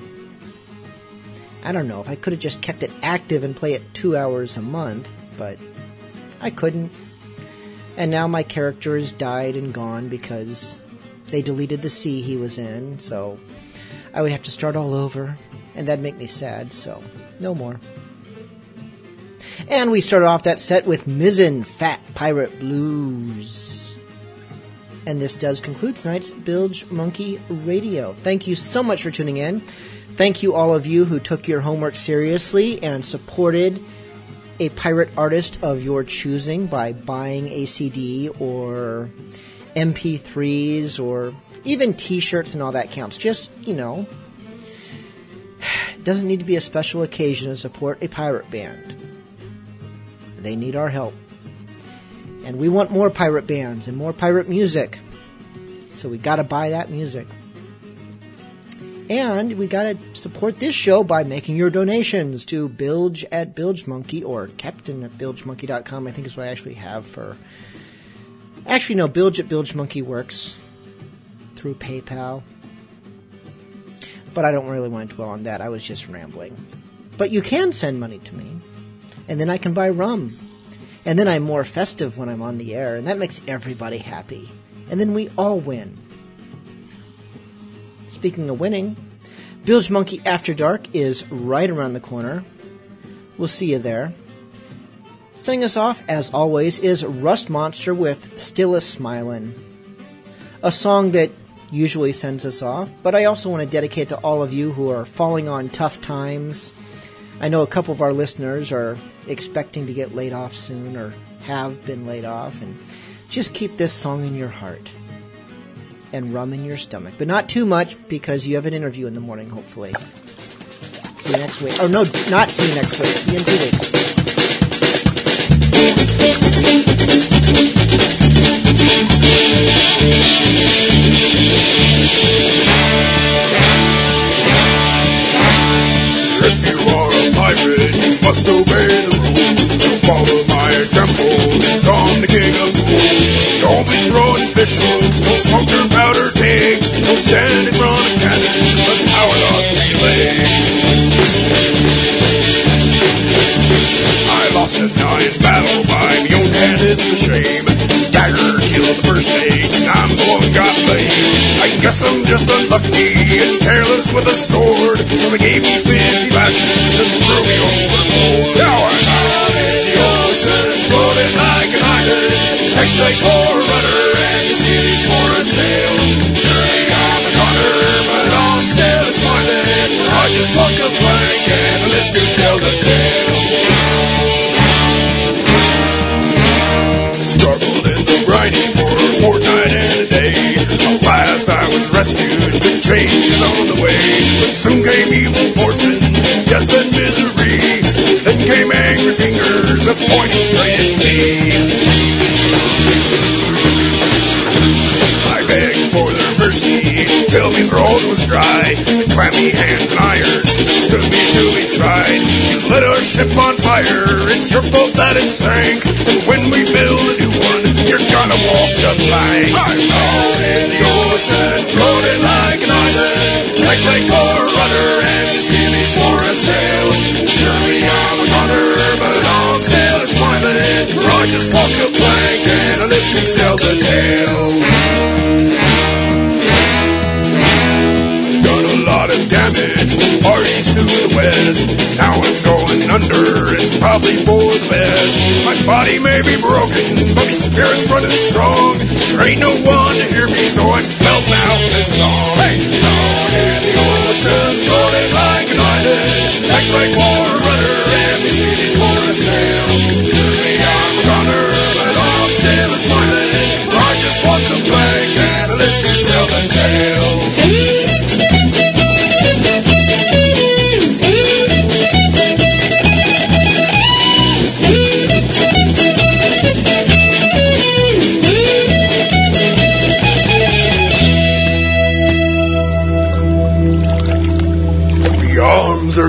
I don't know. If I could have just kept it active and play it two hours a month, but I couldn't. And now my character has died and gone because they deleted the sea he was in. So, I would have to start all over, and that'd make me sad. So, no more. And we started off that set with Mizzen Fat Pirate Blues. And this does conclude tonight's Bilge Monkey Radio. Thank you so much for tuning in. Thank you all of you who took your homework seriously and supported a pirate artist of your choosing by buying a C D or M P threes or even t-shirts and all that counts. Just, you know, it doesn't need to be a special occasion to support a pirate band. They need our help. And we want more pirate bands and more pirate music. So we got to buy that music. And we got to support this show by making your donations to Bilge at Bilge Monkey or Captain at bilge monkey dot com, I think is what I actually have for... Actually, no, Bilge at Bilge Monkey works through PayPal. But I don't really want to dwell on that. I was just rambling. But you can send money to me. And then I can buy rum. And then I'm more festive when I'm on the air. And that makes everybody happy. And then we all win. Speaking of winning, Bilge Monkey After Dark is right around the corner. We'll see you there. Sending us off, as always, is Rust Monster with Still a Smilin', a song that usually sends us off, but I also want to dedicate to all of you who are falling on tough times. I know a couple of our listeners are expecting to get laid off soon or have been laid off, and just keep this song in your heart. And rum in your stomach. But not too much, because you have an interview in the morning, hopefully. See you next week. Oh, no, not see you next week. See you in two weeks. If you are a pirate, you must obey the rules. You follow my example, I'm the king of the rules. Don't be throwing fish hooks, don't smoke your powder kegs. Don't stand in front of cannons, that's our lost relay. I lost a giant battle by my own hand, it's a shame. Dagger killed the first mate, I'm the one got blamed. I guess I'm just unlucky and careless with a sword. So they gave me fifty lashes and threw me overboard. Now I'm out in the ocean, floating like an island. Take the for a rudder and skis for a sail. Surely I'm a conner, but I'm still smiling. I just walk a plank and live to tell the tale. Struggled into grinding for a fortnight and a day. Alas, I was rescued, but change is on the way. But soon came evil fortune, death and misery. Then came angry fingers that pointed straight at me. I begged for their mercy till my throat was dry. Clammy hands and irons stood me to be tried. You lit our ship on fire, it's your fault that it sank. And when we build a new one, you're gonna walk the plank. I'm out in the ocean, floating like an island. Like my core rudder and skimmies for a sail. Surely I'm a runner, but I'm still smiling. I just walk a plank and I live to tell the tale. Damage, parties to the west. Now I'm going under, it's probably for the best. My body may be broken, but my spirit's running strong. There ain't no one to hear me, so I'm belting out this song. Hey, down in the ocean, floating like an island. Act like war runner, and these ladies for a sail. Surely I'm a runner, but I'm still a smiling. I just walk the plank and live to tell the tale. Are